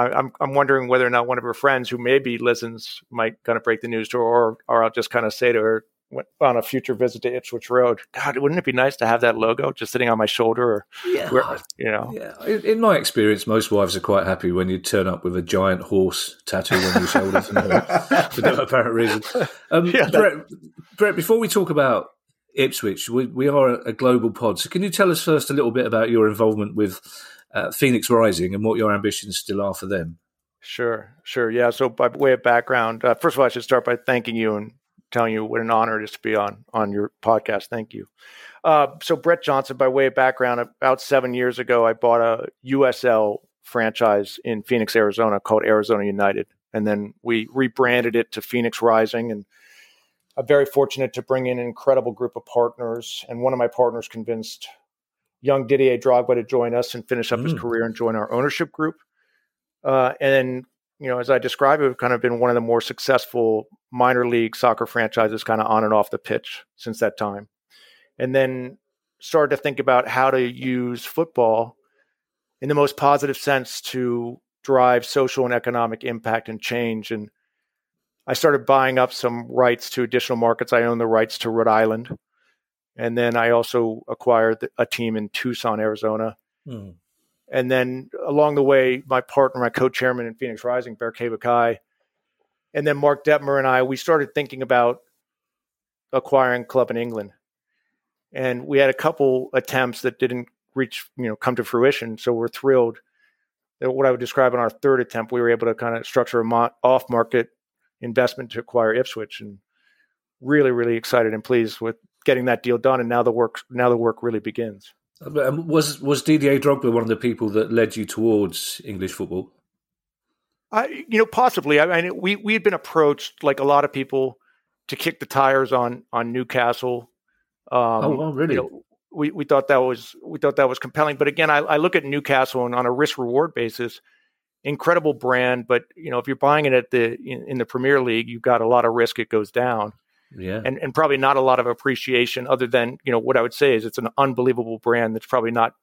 I, I'm I'm wondering whether or not one of her friends who maybe listens might kind of break the news to her, or or I'll just kind of say to her, went on a future visit to Ipswich Road. God, wouldn't it be nice to have that logo just sitting on my shoulder? Or, yeah. Where, you know. Yeah. In, in my experience, most wives are quite happy when you turn up with a giant horse tattoo on your shoulder for, no, for no apparent reason. Um, yeah, Brett, Brett, before we talk about Ipswich, we, we are a global pod. So can you tell us first a little bit about your involvement with uh, Phoenix Rising and what your ambitions still are for them? Sure, sure. Yeah, so by way of background, uh, first of all, I should start by thanking you and telling you what an honor it is to be on on your podcast. Thank you. Uh, so Brett Johnson, by way of background, about seven years ago, I bought a U S L franchise in Phoenix, Arizona called Arizona United. And then we rebranded it to Phoenix Rising. And I'm very fortunate to bring in an incredible group of partners. And one of my partners convinced young Didier Drogba to join us and finish up mm. his career and join our ownership group. Uh, and then, you know, as I described, it, we've kind of been one of the more successful minor league soccer franchises kind of on and off the pitch since that time. And then started to think about how to use football in the most positive sense to drive social and economic impact and change. And I started buying up some rights to additional markets. I own the rights to Rhode Island. And then I also acquired a team in Tucson, Arizona. Mm. And then along the way, my partner, my co-chairman in Phoenix Rising, Bear Kavakai, and then Mark Detmer and I, we started thinking about acquiring a club in England. And we had a couple attempts that didn't reach, you know, come to fruition. So we're thrilled that what I would describe in our third attempt, we were able to kind of structure a mo- off-market investment to acquire Ipswich, and really, really excited and pleased with getting that deal done. And now the work, now the work really begins. Was was Didier Drogba one of the people that led you towards English football? I, you know, possibly. I mean, we we had been approached, like a lot of people, to kick the tires on on Newcastle. Um, oh, oh, really? You know, we we thought that was we thought that was compelling. But again, I, I look at Newcastle, and on a risk reward basis, incredible brand. But you know, if you're buying it at the in, in the Premier League, you've got a lot of risk. It goes down. Yeah, and and probably not a lot of appreciation other than, you know, what I would say is it's an unbelievable brand that's probably not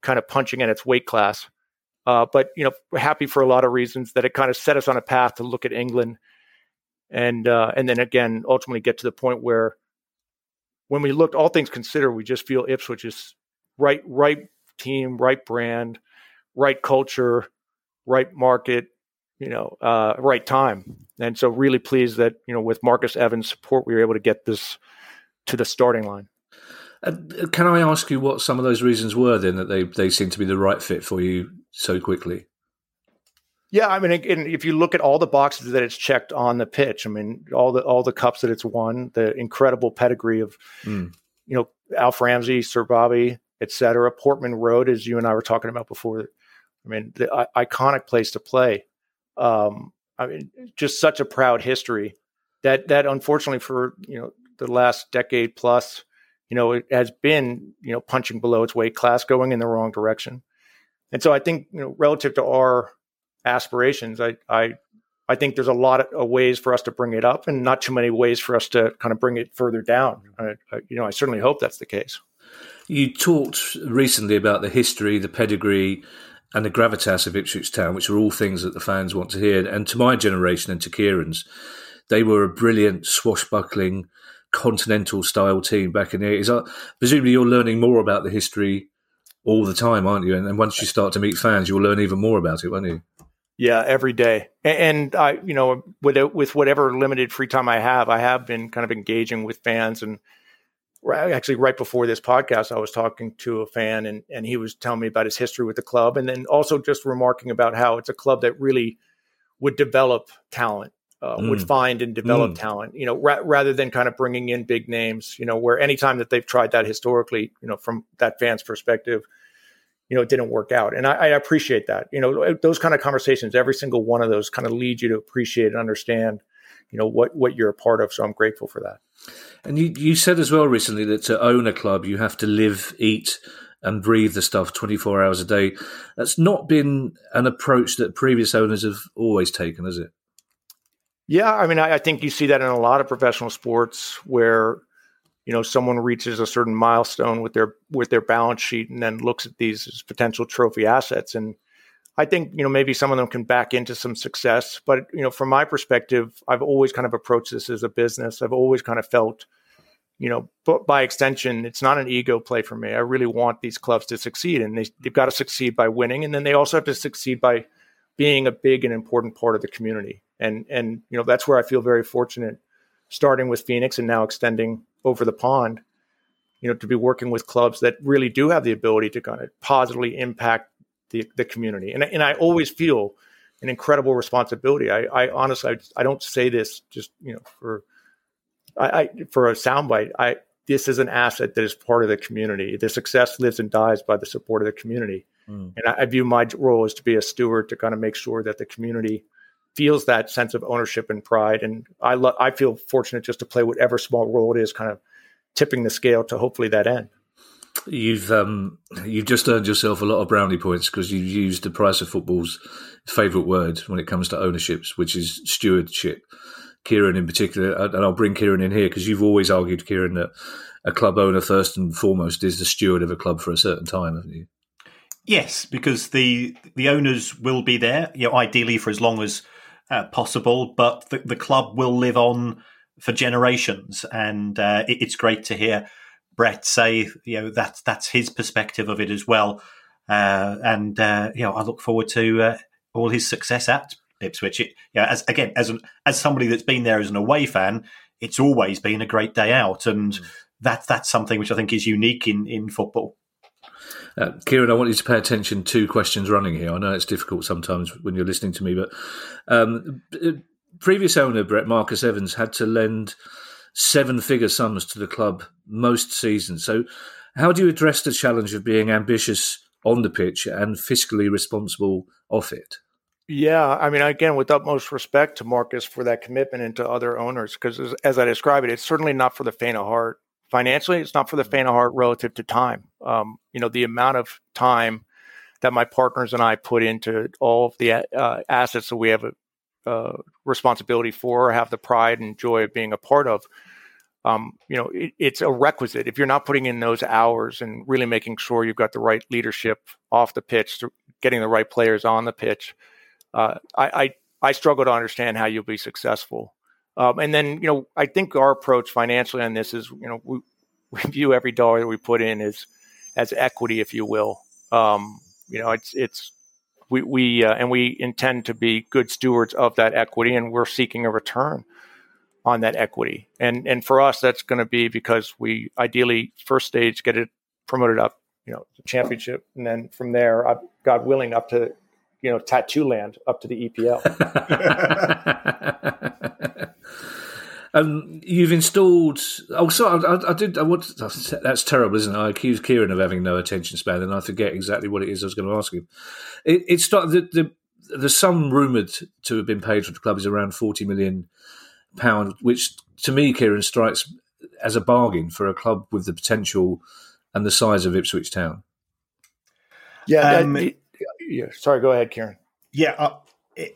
kind of punching at its weight class. Uh, but, you know, we're happy for a lot of reasons that it kind of set us on a path to look at England. And uh, and then, again, ultimately get to the point where when we looked, all things considered, we just feel Ipswich is right, right team, right brand, right culture, right market. You know, uh, right time. And so really pleased that, you know, with Marcus Evans' support, we were able to get this to the starting line. Uh, can I ask you what some of those reasons were then that they, they seem to be the right fit for you so quickly? Yeah, I mean, and if you look at all the boxes that it's checked on the pitch, I mean, all the all the cups that it's won, the incredible pedigree of, mm. you know, Alf Ramsey, Sir Bobby, et cetera. Portman Road, as you and I were talking about before. I mean, the I- iconic place to play. Um, I mean, just such a proud history that, that unfortunately for, you know, the last decade plus, you know, it has been, you know, punching below its weight class, going in the wrong direction. And so I think, you know, relative to our aspirations, I, I, I think there's a lot of a ways for us to bring it up and not too many ways for us to kind of bring it further down. I, I, you know, I certainly hope that's the case. You talked recently about the history, the pedigree, and the gravitas of Ipswich Town, which are all things that the fans want to hear. And to my generation and to Kieran's, they were a brilliant, swashbuckling, continental-style team back in the eighties. Presumably you're learning more about the history all the time, aren't you? And, and once you start to meet fans, you'll learn even more about it, won't you? Yeah, every day. And, and I, you know, with, with whatever limited free time I have, I have been kind of engaging with fans. And actually, right before this podcast, I was talking to a fan, and, and he was telling me about his history with the club, and then also just remarking about how it's a club that really would develop talent, uh, mm. would find and develop mm. talent, you know, ra- rather than kind of bringing in big names, you know, where anytime that they've tried that historically, you know, from that fan's perspective, you know, it didn't work out. And I, I appreciate that. You know, those kind of conversations, every single one of those kind of lead you to appreciate and understand, you know, what, what you're a part of. So I'm grateful for that. And you, you said as well recently that to own a club, you have to live, eat and breathe the stuff twenty-four hours a day. That's not been an approach that previous owners have always taken, has it? Yeah, I mean, I, I think you see that in a lot of professional sports where, you know, someone reaches a certain milestone with their with their balance sheet and then looks at these as potential trophy assets. And I think, you know, maybe some of them can back into some success. But, you know, from my perspective, I've always kind of approached this as a business. I've always kind of felt, you know, but by extension, it's not an ego play for me. I really want these clubs to succeed, and they, they've got to succeed by winning. And then they also have to succeed by being a big and important part of the community. And, and you know, that's where I feel very fortunate, starting with Phoenix and now extending over the pond, you know, to be working with clubs that really do have the ability to kind of positively impact the, the community. And, and I always feel an incredible responsibility. I, I honestly, I, I don't say this just, you know, for, I, I for a soundbite, I, this is an asset that is part of the community. The success lives and dies by the support of the community. Mm. And I, I view my role as to be a steward to kind of make sure that the community feels that sense of ownership and pride. And I lo- I feel fortunate just to play whatever small role it is, kind of tipping the scale to hopefully that end. You've um, you've just earned yourself a lot of brownie points because you've used the Price of Football's favourite word when it comes to ownerships, which is stewardship. Kieran in particular, and I'll bring Kieran in here because you've always argued, Kieran, that a club owner first and foremost is the steward of a club for a certain time, haven't you? Yes, because the the owners will be there, you know, ideally for as long as Uh, possible, but the, the club will live on for generations, and uh, it, it's great to hear Brett say, you know, that's that's his perspective of it as well, uh, and uh, you know, I look forward to uh, all his success at Ipswich. It, you know, as again, as an, as somebody that's been there as an away fan, it's always been a great day out, and mm. that that's something which I think is unique in in football. Uh, Kieran, I want you to pay attention to questions running here. I know it's difficult sometimes when you're listening to me, but um, previous owner, Brett, Marcus Evans, had to lend seven-figure sums to the club most seasons. So how do you address the challenge of being ambitious on the pitch and fiscally responsible off it? Yeah, I mean, again, with utmost respect to Marcus for that commitment and to other owners, because as, as I describe it, it's certainly not for the faint of heart. Financially, it's not for the faint of heart relative to time. Um, you know, the amount of time that my partners and I put into all of the uh, assets that we have a uh, responsibility for, or have the pride and joy of being a part of, um, you know, it, it's a requisite. If you're not putting in those hours and really making sure you've got the right leadership off the pitch, getting the right players on the pitch, uh, I, I, I struggle to understand how you'll be successful. Um, and then, you know, I think our approach financially on this is, you know, we, we view every dollar that we put in as as equity, if you will. Um, you know, it's it's we we uh, and we intend to be good stewards of that equity, and we're seeking a return on that equity. And and for us, that's going to be because we ideally first stage get it promoted up, you know, the championship, and then from there, uh, God willing, up to, you know, tattoo land, up to the E P L. Um, you've installed. Oh, sorry, I, I did. I want. That's terrible, isn't it? I accuse Kieran of having no attention span, and I forget exactly what it is I was going to ask him. It, it's not the, the the sum rumoured to have been paid for the club is around forty million pound, which to me, Kieran, strikes as a bargain for a club with the potential and the size of Ipswich Town. Yeah. Um, it, yeah sorry, go ahead, Kieran. Yeah. Uh,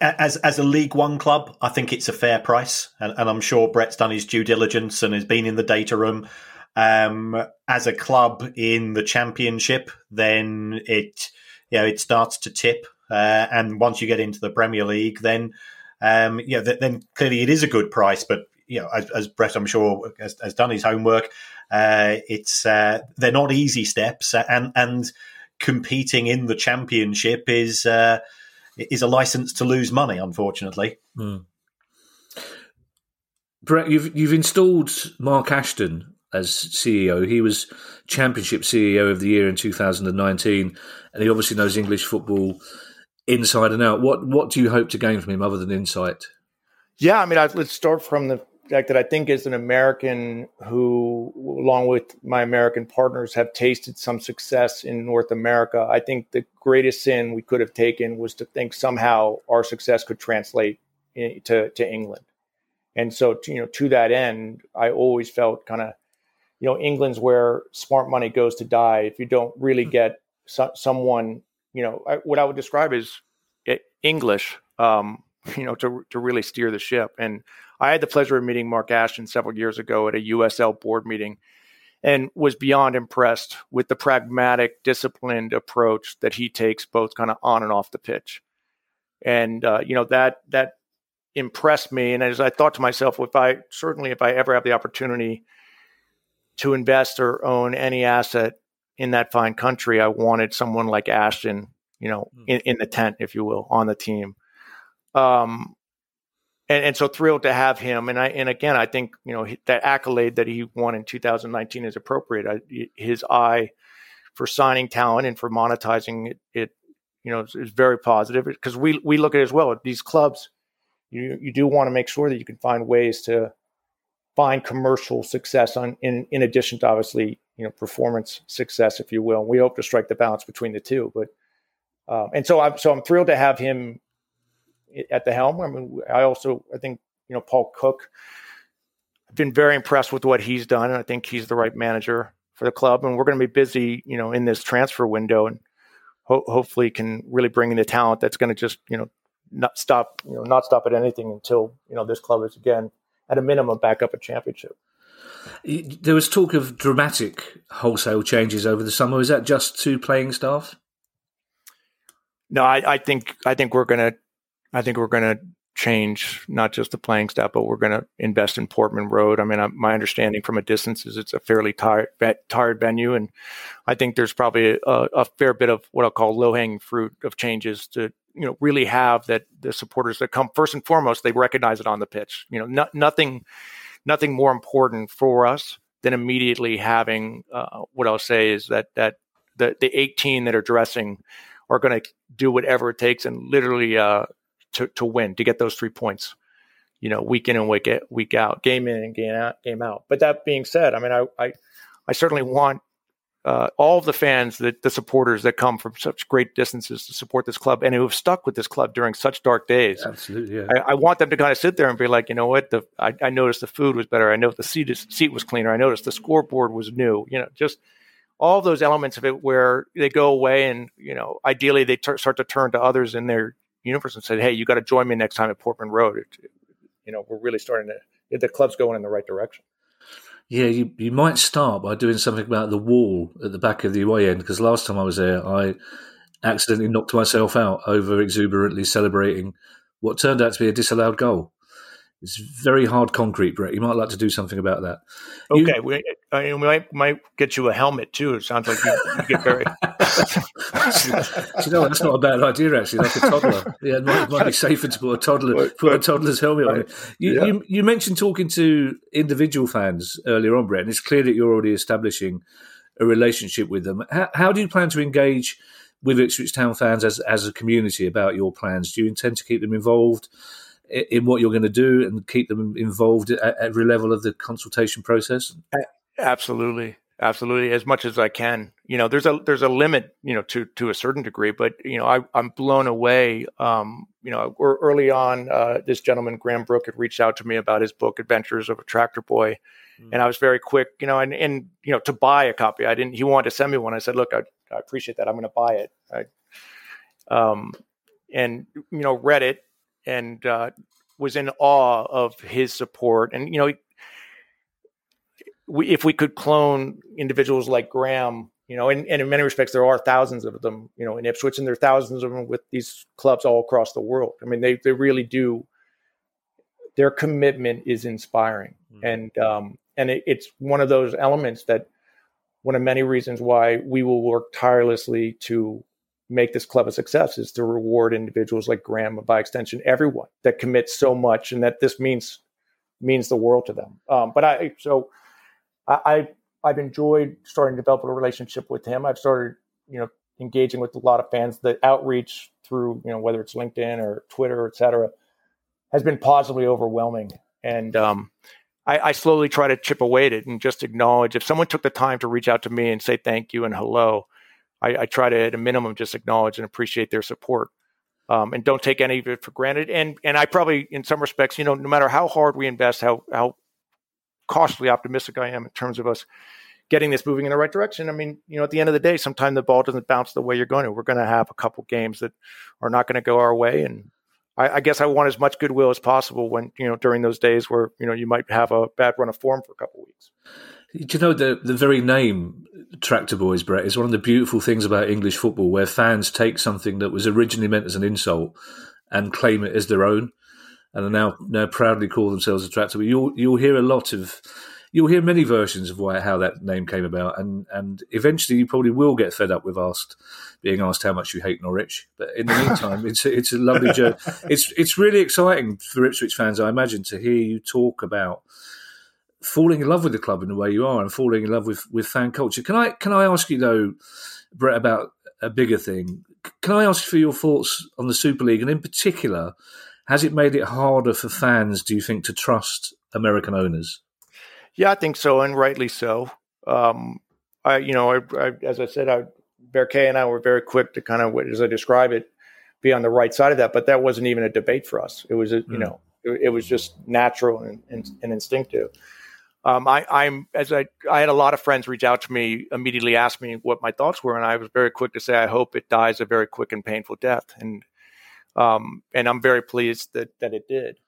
As as a League One club, I think it's a fair price, and, and I'm sure Brett's done his due diligence and has been in the data room. Um, as a club in the Championship, then it you know it starts to tip, uh, and once you get into the Premier League, then um, you know th- then clearly it is a good price. But you know, as, as Brett, I'm sure, has, has done his homework, uh, it's uh, they're not easy steps, and and competing in the Championship is. Uh, is a license to lose money, unfortunately. Mm. Brett, you've, you've installed Mark Ashton as C E O. He was Championship C E O of the Year in two thousand nineteen, and he obviously knows English football inside and out. What what do you hope to gain from him other than insight? Yeah, I mean, I, let's start from the fact that I think as an American who, along with my American partners, have tasted some success in North America, I think the greatest sin we could have taken was to think somehow our success could translate in, to, to England. And so, to, you know, to that end, I always felt kind of, you know, England's where smart money goes to die. If you don't really get so, someone, you know, I, what I would describe as English, um, you know, to to really steer the ship. And I had the pleasure of meeting Mark Ashton several years ago at a U S L board meeting. and was beyond impressed with the pragmatic, disciplined approach that he takes both kind of on and off the pitch. And, uh, you know, that that impressed me. And as I thought to myself, if I certainly if I ever have the opportunity to invest or own any asset in that fine country, I wanted someone like Ashton, you know, mm. in, in the tent, if you will, on the team. Um, and, and so thrilled to have him. And I, and again, I think, you know, that accolade that he won in two thousand nineteen is appropriate. I, his eye for signing talent and for monetizing it, it you know, is, is very positive, because we, we look at it as well. These clubs, you, you do want to make sure that you can find ways to find commercial success on in, in addition to obviously, you know, performance success, if you will. And we hope to strike the balance between the two, but, um, and so I'm, so I'm thrilled to have him at the helm. I mean, I also, I think, you know, Paul Cook, I've been very impressed with what he's done. And I think he's the right manager for the club, and we're going to be busy, you know, in this transfer window, and ho- hopefully can really bring in the talent that's going to just, you know, not stop, you know, not stop at anything until, you know, this club is again, at a minimum, back up a championship. There was talk of dramatic wholesale changes over the summer. Is that just to playing staff? No, I, I think, I think we're going to, I think we're going to change not just the playing staff, but we're going to invest in Portman Road. I mean, I, my understanding from a distance is it's a fairly tired, tired venue, and I think there's probably a, a fair bit of what I'll call low-hanging fruit of changes to, you know, really have that the supporters that come first and foremost, they recognize it on the pitch. You know, no, nothing, nothing more important for us than immediately having uh, what I'll say is that that the the eighteen that are dressing are going to do whatever it takes and literally. Uh, To, to win, to get those three points, you know, week in and week out, week out, game in and game out, game out. But that being said, I mean, I, I, I certainly want uh, all of the fans, that the supporters that come from such great distances to support this club and who have stuck with this club during such dark days. Absolutely, yeah. I, I want them to kind of sit there and be like, you know what, the, I, I noticed the food was better. I know the seat is, seat was cleaner. I noticed the scoreboard was new. You know, just all those elements of it where they go away and, you know, ideally they t- start to turn to others in their universe and said, hey, you got to join me next time at Portman Road. It, you know, we're really starting to, the club's going in the right direction. Yeah, you, you might start by doing something about the wall at the back of the away end, because last time I was there, I accidentally knocked myself out over exuberantly celebrating what turned out to be a disallowed goal. It's very hard concrete, Brett. You might like to do something about that. Okay, you, we, I mean, we might, might get you a helmet too. It sounds like you, you get very. You know, that's not a bad idea actually. Like a toddler, yeah, it might, it might be safer to put a toddler put a toddler's helmet on. You, yeah. you you mentioned talking to individual fans earlier on, Brett, and it's clear that you're already establishing a relationship with them. How, how do you plan to engage with Ipswich Town fans as as a community about your plans? Do you intend to keep them involved in what you're going to do and keep them involved at every level of the consultation process? Absolutely. Absolutely. As much as I can, you know, there's a, there's a limit, you know, to, to a certain degree, but you know, I, I'm blown away. Um, you know, early on, uh, this gentleman, Graham Brook, had reached out to me about his book, Adventures of a Tractor Boy. Mm. And I was very quick, you know, and, and, you know, to buy a copy, I didn't, he wanted to send me one. I said, look, I, I appreciate that. I'm going to buy it. I, um, and, you know, read it. And uh, was in awe of his support. And, you know, we, if we could clone individuals like Graham, you know, and, and in many respects, there are thousands of them, you know, in Ipswich, and there are thousands of them with these clubs all across the world. I mean, they, they really do. Their commitment is inspiring. Mm-hmm. And, um, and it, it's one of those elements that one of many reasons why we will work tirelessly to make this club a success is to reward individuals like Graham, and by extension, everyone that commits so much, and that this means means the world to them. Um, but I, so I, I, I've enjoyed starting to develop a relationship with him. I've started, you know, engaging with a lot of fans. The outreach through, you know, whether it's LinkedIn or Twitter, et cetera, has been positively overwhelming. And um, I, I slowly try to chip away at it and just acknowledge if someone took the time to reach out to me and say thank you and hello. I, I try to, at a minimum, just acknowledge and appreciate their support, um, and don't take any of it for granted. And and I probably, in some respects, you know, no matter how hard we invest, how how cautiously optimistic I am in terms of us getting this moving in the right direction. I mean, you know, at the end of the day, sometimes the ball doesn't bounce the way you're going to. We're going to have a couple games that are not going to go our way, and I, I guess I want as much goodwill as possible when, you know, during those days where, you know, you might have a bad run of form for a couple of weeks. Do you know, the, the very name Tractor Boys, Brett, is one of the beautiful things about English football, where fans take something that was originally meant as an insult and claim it as their own, and are now, now proudly call themselves a Tractor. But you'll, you'll hear a lot of... You'll hear many versions of why how that name came about, and, and eventually you probably will get fed up with asked being asked how much you hate Norwich. But in the meantime, it's it's a lovely joke. It's it's really exciting for Ipswich fans, I imagine, to hear you talk about falling in love with the club in the way you are, and falling in love with, with fan culture. Can I can I ask you though, Brett, about a bigger thing? Can I ask for your thoughts on the Super League, and in particular, has it made it harder for fans, do you think, to trust American owners? Yeah, I think so, and rightly so. Um, I, you know, I, I, as I said, I, Berke and I were very quick to kind of, as I describe it, be on the right side of that. But that wasn't even a debate for us. It was, a, you mm. know, it, it was just natural and, and, and instinctive. Um, I, I'm as I, I had a lot of friends reach out to me immediately, ask me what my thoughts were, and I was very quick to say, I hope it dies a very quick and painful death, and um, and I'm very pleased that that it did.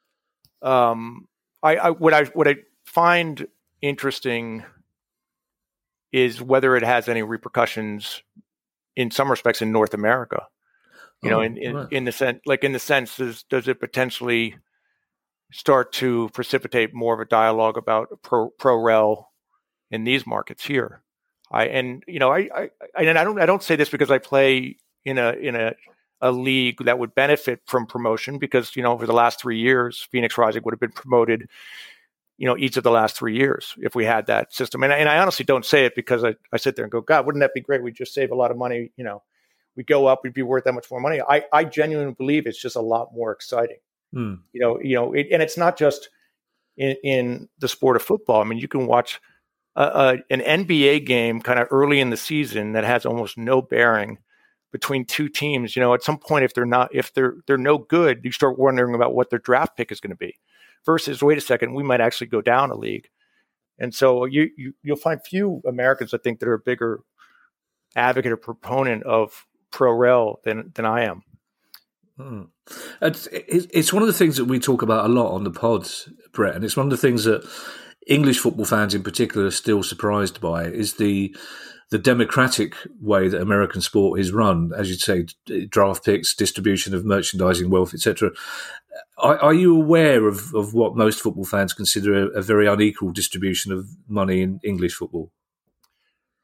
Um, I, I what I what I find interesting is whether it has any repercussions in some respects in North America, you oh, know, in, in, right. in the sense, like in the sense is, does it potentially start to precipitate more of a dialogue about pro, pro rel in these markets here? I, and, you know, I, I, I, and I don't, I don't say this because I play in a, in a, a league that would benefit from promotion, because, you know, over the last three years, Phoenix Rising would have been promoted, you know, each of the last three years, if we had that system. And, and I honestly don't say it because I, I sit there and go, God, wouldn't that be great? We'd just save a lot of money. You know, we go up, we'd be worth that much more money. I, I genuinely believe it's just a lot more exciting. Mm. You know, you know, it, and it's not just in, in the sport of football. I mean, you can watch a, a, an N B A game kind of early in the season that has almost no bearing between two teams. You know, at some point, if they're not, if they're they're no good, you start wondering about what their draft pick is going to be. Versus, wait a second, we might actually go down a league. And so you, you, you'll find few Americans, I think, that are a bigger advocate or proponent of pro-rel than, than I am. Hmm. It's, it's one of the things that we talk about a lot on the pods, Brett, and it's one of the things that English football fans in particular are still surprised by, is the the democratic way that American sport is run, as you'd say, draft picks, distribution of merchandising, wealth, et cetera. Are, are you aware of, of what most football fans consider a, a very unequal distribution of money in English football?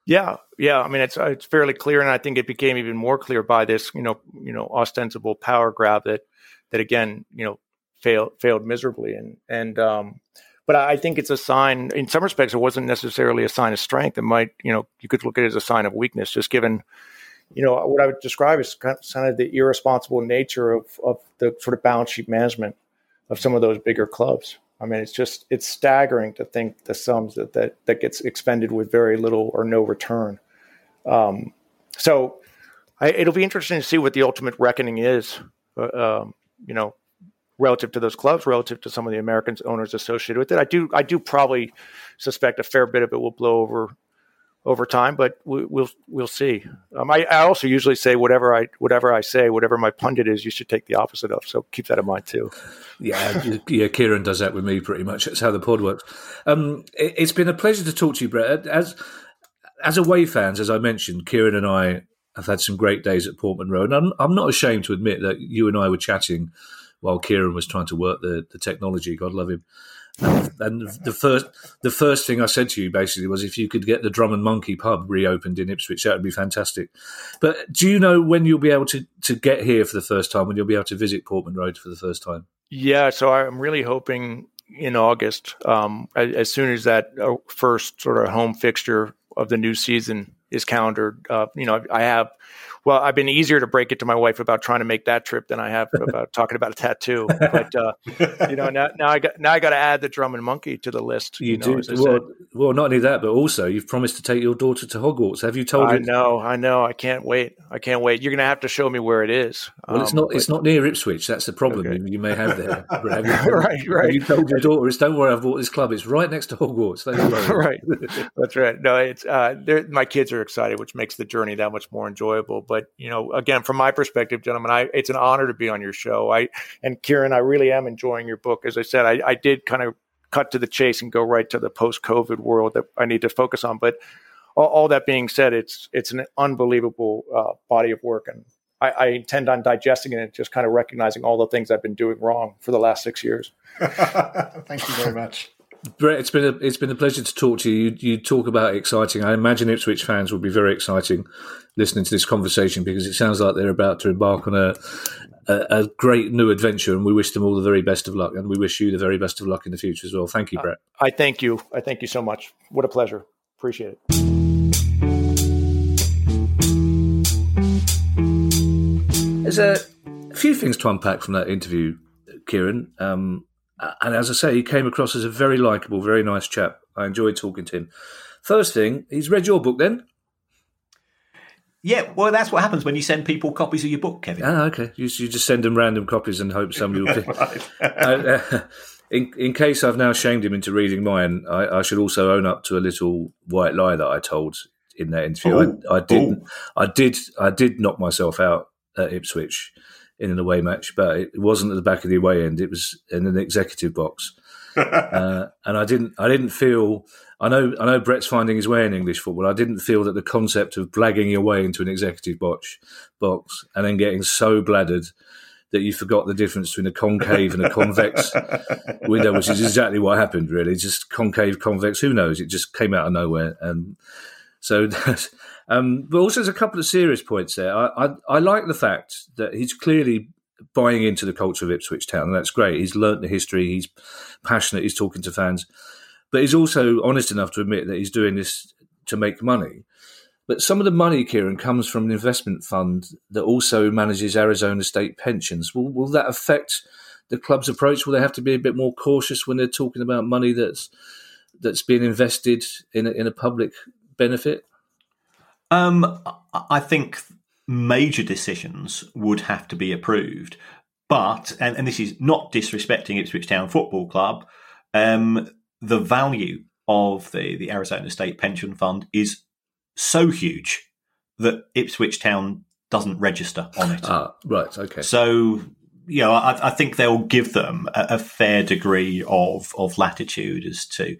Yeah, yeah. I mean, it's it's fairly clear, and I think it became even more clear by this, you know, you know, ostensible power grab that, that again, you know, failed failed miserably, and and um, but I think it's a sign. In some respects, it wasn't necessarily a sign of strength. It might, you know, you could look at it as a sign of weakness, just given, you know, what I would describe as kind of, kind of the irresponsible nature of, of the sort of balance sheet management of some of those bigger clubs. I mean, it's just, it's staggering to think the sums that that, that gets expended with very little or no return. Um, so I, it'll be interesting to see what the ultimate reckoning is, uh, um, you know, relative to those clubs, relative to some of the Americans owners associated with it. I do, I do probably suspect a fair bit of it will blow over over time, but we, we'll we'll see. Um, I, I also usually say whatever I whatever I say, whatever my pundit is, you should take the opposite of. So keep that in mind too. Yeah, yeah. Kieran does that with me pretty much. That's how the pod works. Um, it, it's been a pleasure to talk to you, Brett. As as away fans, as I mentioned, Kieran and I have had some great days at Portman Road. And I'm I'm not ashamed to admit that you and I were chatting while Kieran was trying to work the, the technology. God love him. And the first, the first thing I said to you basically was, if you could get the Drum and Monkey pub reopened in Ipswich, that would be fantastic. But do you know when you'll be able to, to get here for the first time, when you'll be able to visit Portman Road for the first time? Yeah, so I'm really hoping in August, um, as, as soon as that first sort of home fixture of the new season is calendared. Uh, you know, I have, well, I've been easier to break it to my wife about trying to make that trip than I have about talking about a tattoo. But, uh, you know, now, now I got, now I got to add the Drum and Monkey to the list. You, you know, do. Well, well, not only that, but also you've promised to take your daughter to Hogwarts. Have you told her? I know, I know. I can't wait. I can't wait. You're going to have to show me where it is. Well, it's not, um, it's but, not near Ipswich. That's the problem. Okay. You, you may have there. Have you, right, right. Have you told your daughter, it's don't worry, I've bought this club. It's right next to Hogwarts. Right. That's right. No, it's, uh, my kids are excited, which makes the journey that much more enjoyable. But, you know, again, from my perspective, gentlemen, I, it's an honor to be on your show. I and Kieran, I really am enjoying your book. As I said, I, I did kind of cut to the chase and go right to the post-COVID world that I need to focus on. But all, all that being said, it's it's an unbelievable uh, body of work, and I, I intend on digesting it and just kind of recognizing all the things I've been doing wrong for the last six years. Thank you very much. Brett, it's been a, it's been a pleasure to talk to you. you. You talk about exciting. I imagine Ipswich fans will be very exciting listening to this conversation, because it sounds like they're about to embark on a, a a great new adventure, and we wish them all the very best of luck, and we wish you the very best of luck in the future as well. Thank you, Brett. Uh, I thank you. I thank you so much. What a pleasure. Appreciate it. There's a few things to unpack from that interview, Kieran. Um, and as I say, he came across as a very likeable, very nice chap. I enjoyed talking to him. First thing, he's read your book then? Yeah, well, that's what happens when you send people copies of your book, Kevin. Ah, okay. You, you just send them random copies and hope somebody will pick uh, uh, in, in case I've now shamed him into reading mine, I, I should also own up to a little white lie that I told in that interview. Ooh, I, I didn't. Ooh. I did. I did knock myself out at Ipswich in an away match, but it wasn't at the back of the away end. It was in an executive box, uh, and I didn't. I didn't feel. I know. I know. Brett's finding his way in English football. I didn't feel that the concept of blagging your way into an executive box, box, and then getting so bladdered that you forgot the difference between a concave and a convex window, which is exactly what happened. Really, just concave, convex. Who knows? It just came out of nowhere, and so. That's, Um, but also there's a couple of serious points there. I, I, I like the fact that he's clearly buying into the culture of Ipswich Town, and that's great. He's learnt the history. He's passionate. He's talking to fans. But he's also honest enough to admit that he's doing this to make money. But some of the money, Kieran, comes from an investment fund that also manages Arizona State pensions. Will, will that affect the club's approach? Will they have to be a bit more cautious when they're talking about money that's that's being invested in a, in a public benefit? Um, I think major decisions would have to be approved, but, and, and this is not disrespecting Ipswich Town Football Club, um, the value of the, the Arizona State Pension Fund is so huge that Ipswich Town doesn't register on it. Ah, right, okay. So, you know, I, I think they'll give them a, a fair degree of, of latitude as to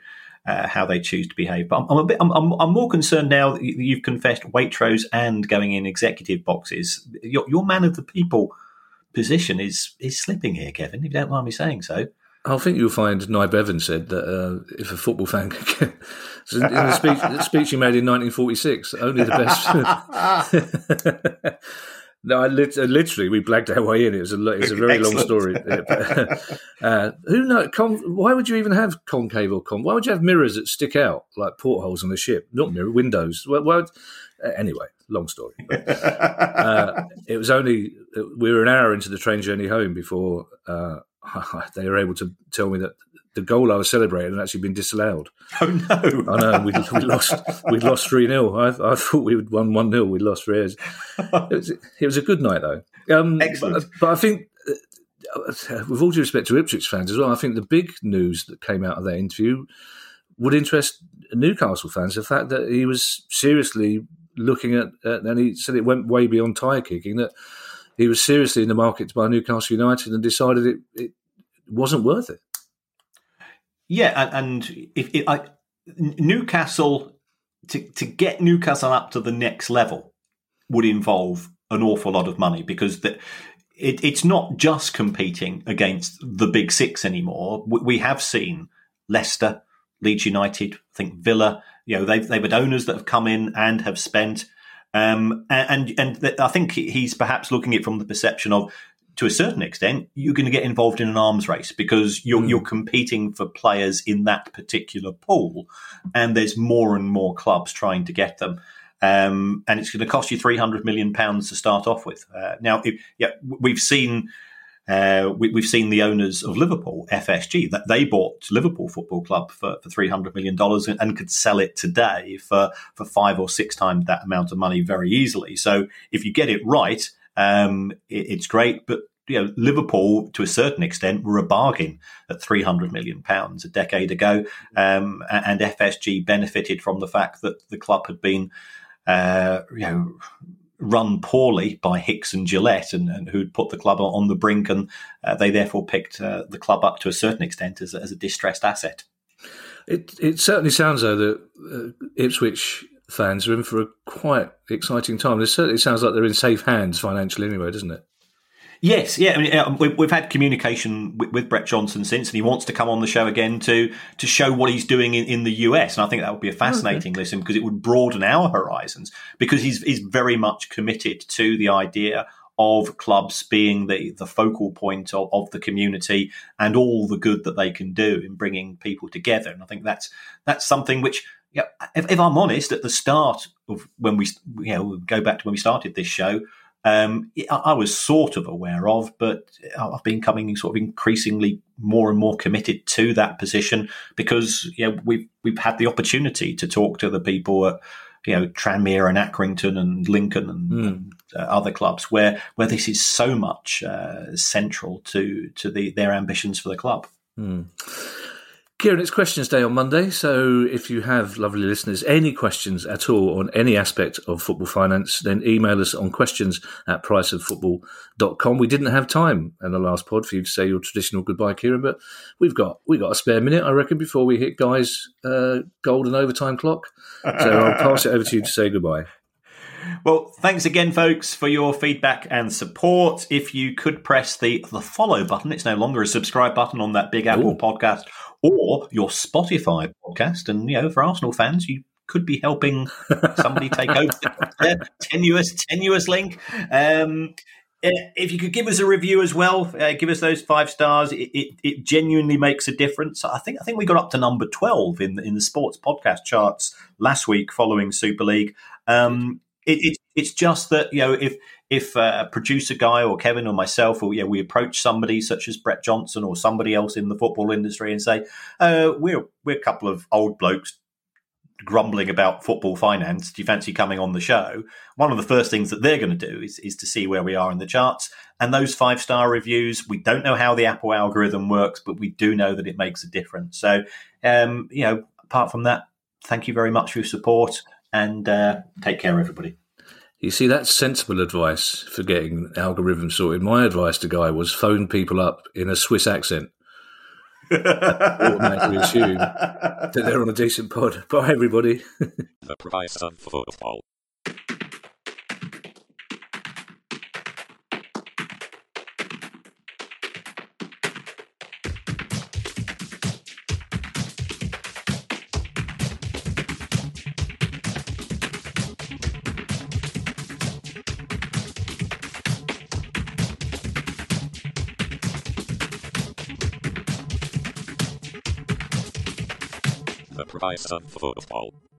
Uh, how they choose to behave, but I'm, I'm a bit. I'm, I'm more concerned now that you've confessed Waitrose and going in executive boxes. Your, your man of the people position is is slipping here, Kevin. If you don't mind me saying so. I think you'll find Nib Evans said that uh, if a football fan could get in the speech, the speech he made in nineteen forty-six, only the best. No, I lit- literally, we blagged our way in. It was a, it was a very long story. uh, who knows? Con- why would you even have concave or con? Why would you have mirrors that stick out like portholes on a ship? Not mirror windows. Why, why would- uh, anyway, long story. But, uh, it was only we were an hour into the train journey home before uh, they were able to tell me that the goal I was celebrating had actually been disallowed. Oh no! I know. We, we lost. We lost three nil. I, I thought we would won one nil. We lost three. It was, it was a good night though. Um, Excellent. But, but I think, uh, with all due respect to Ipswich fans as well, I think the big news that came out of that interview would interest Newcastle fans. The fact that he was seriously looking at, uh, and he said it went way beyond tyre kicking. That he was seriously in the market to buy Newcastle United and decided it, it wasn't worth it. Yeah, and, and if it, I, Newcastle to to get Newcastle up to the next level would involve an awful lot of money, because the, it, it's not just competing against the big six anymore. We, we have seen Leicester, Leeds United, I think Villa. You know, they've they've had owners that have come in and have spent, um, and and, and I think he's perhaps looking at it from the perception of, to a certain extent, you're going to get involved in an arms race because you're, mm. you're competing for players in that particular pool, and there's more and more clubs trying to get them. Um, and it's going to cost you three hundred million pounds to start off with. Uh, now, if, yeah, we've seen uh, we, we've seen the owners of Liverpool, F S G, that they bought Liverpool Football Club for, for three hundred million dollars and, and could sell it today for, for five or six times that amount of money very easily. So if you get it right, Um, it, it's great, but you know, Liverpool to a certain extent were a bargain at three hundred million pounds a decade ago, um, and F S G benefited from the fact that the club had been, uh, you know, run poorly by Hicks and Gillette, and, and who'd put the club on the brink, and uh, they therefore picked uh, the club up to a certain extent as, as a distressed asset. It it certainly sounds, though, that uh, Ipswich fans are in for a quite exciting time. It certainly sounds like they're in safe hands financially anyway, doesn't it? Yes, yeah. I mean, we've had communication with Brett Johnson since, and he wants to come on the show again to to show what he's doing in, in the U S. And I think that would be a fascinating okay. listen, because it would broaden our horizons, because he's, he's very much committed to the idea of clubs being the, the focal point of, of the community and all the good that they can do in bringing people together. And I think that's that's something which, you know, if, if I'm honest, at the start of when we you know, go back to when we started this show, Um, I was sort of aware of, but I've been coming sort of increasingly more and more committed to that position, because you know, we've we've had the opportunity to talk to the people at you know Tranmere and Accrington and Lincoln and, mm. and uh, other clubs where where this is so much uh, central to to the, their ambitions for the club. Mm. Kieran, it's Questions Day on Monday, so if you have, lovely listeners, any questions at all on any aspect of football finance, then email us on questions at price of football dot com. We didn't have time in the last pod for you to say your traditional goodbye, Kieran, but we've got we got a spare minute, I reckon, before we hit Guy's uh, golden overtime clock. So I'll pass it over to you to say goodbye. Well, thanks again, folks, for your feedback and support. If you could press the, the follow button, it's no longer a subscribe button on that big Apple Ooh. podcast or your Spotify podcast. And, you know, for Arsenal fans, you could be helping somebody take over the tenuous, tenuous link. Um, if you could give us a review as well, uh, give us those five stars. It, it, it genuinely makes a difference. I think I think we got up to number twelve in, in the sports podcast charts last week following Super League. Um It, it, it's just that, you know, if if uh, producer Guy or Kevin or myself or, you know, we approach somebody such as Brett Johnson or somebody else in the football industry and say, uh, we're, we're a couple of old blokes grumbling about football finance, do you fancy coming on the show? One of the first things that they're going to do is, is to see where we are in the charts. And those five-star reviews, we don't know how the Apple algorithm works, but we do know that it makes a difference. So, um, you know, apart from that, thank you very much for your support. And uh, take care, everybody. You see, that's sensible advice for getting algorithm sorted. My advice to Guy was phone people up in a Swiss accent. Automatically assume that they're on a decent pod. Bye, everybody. The price of football. Price of football.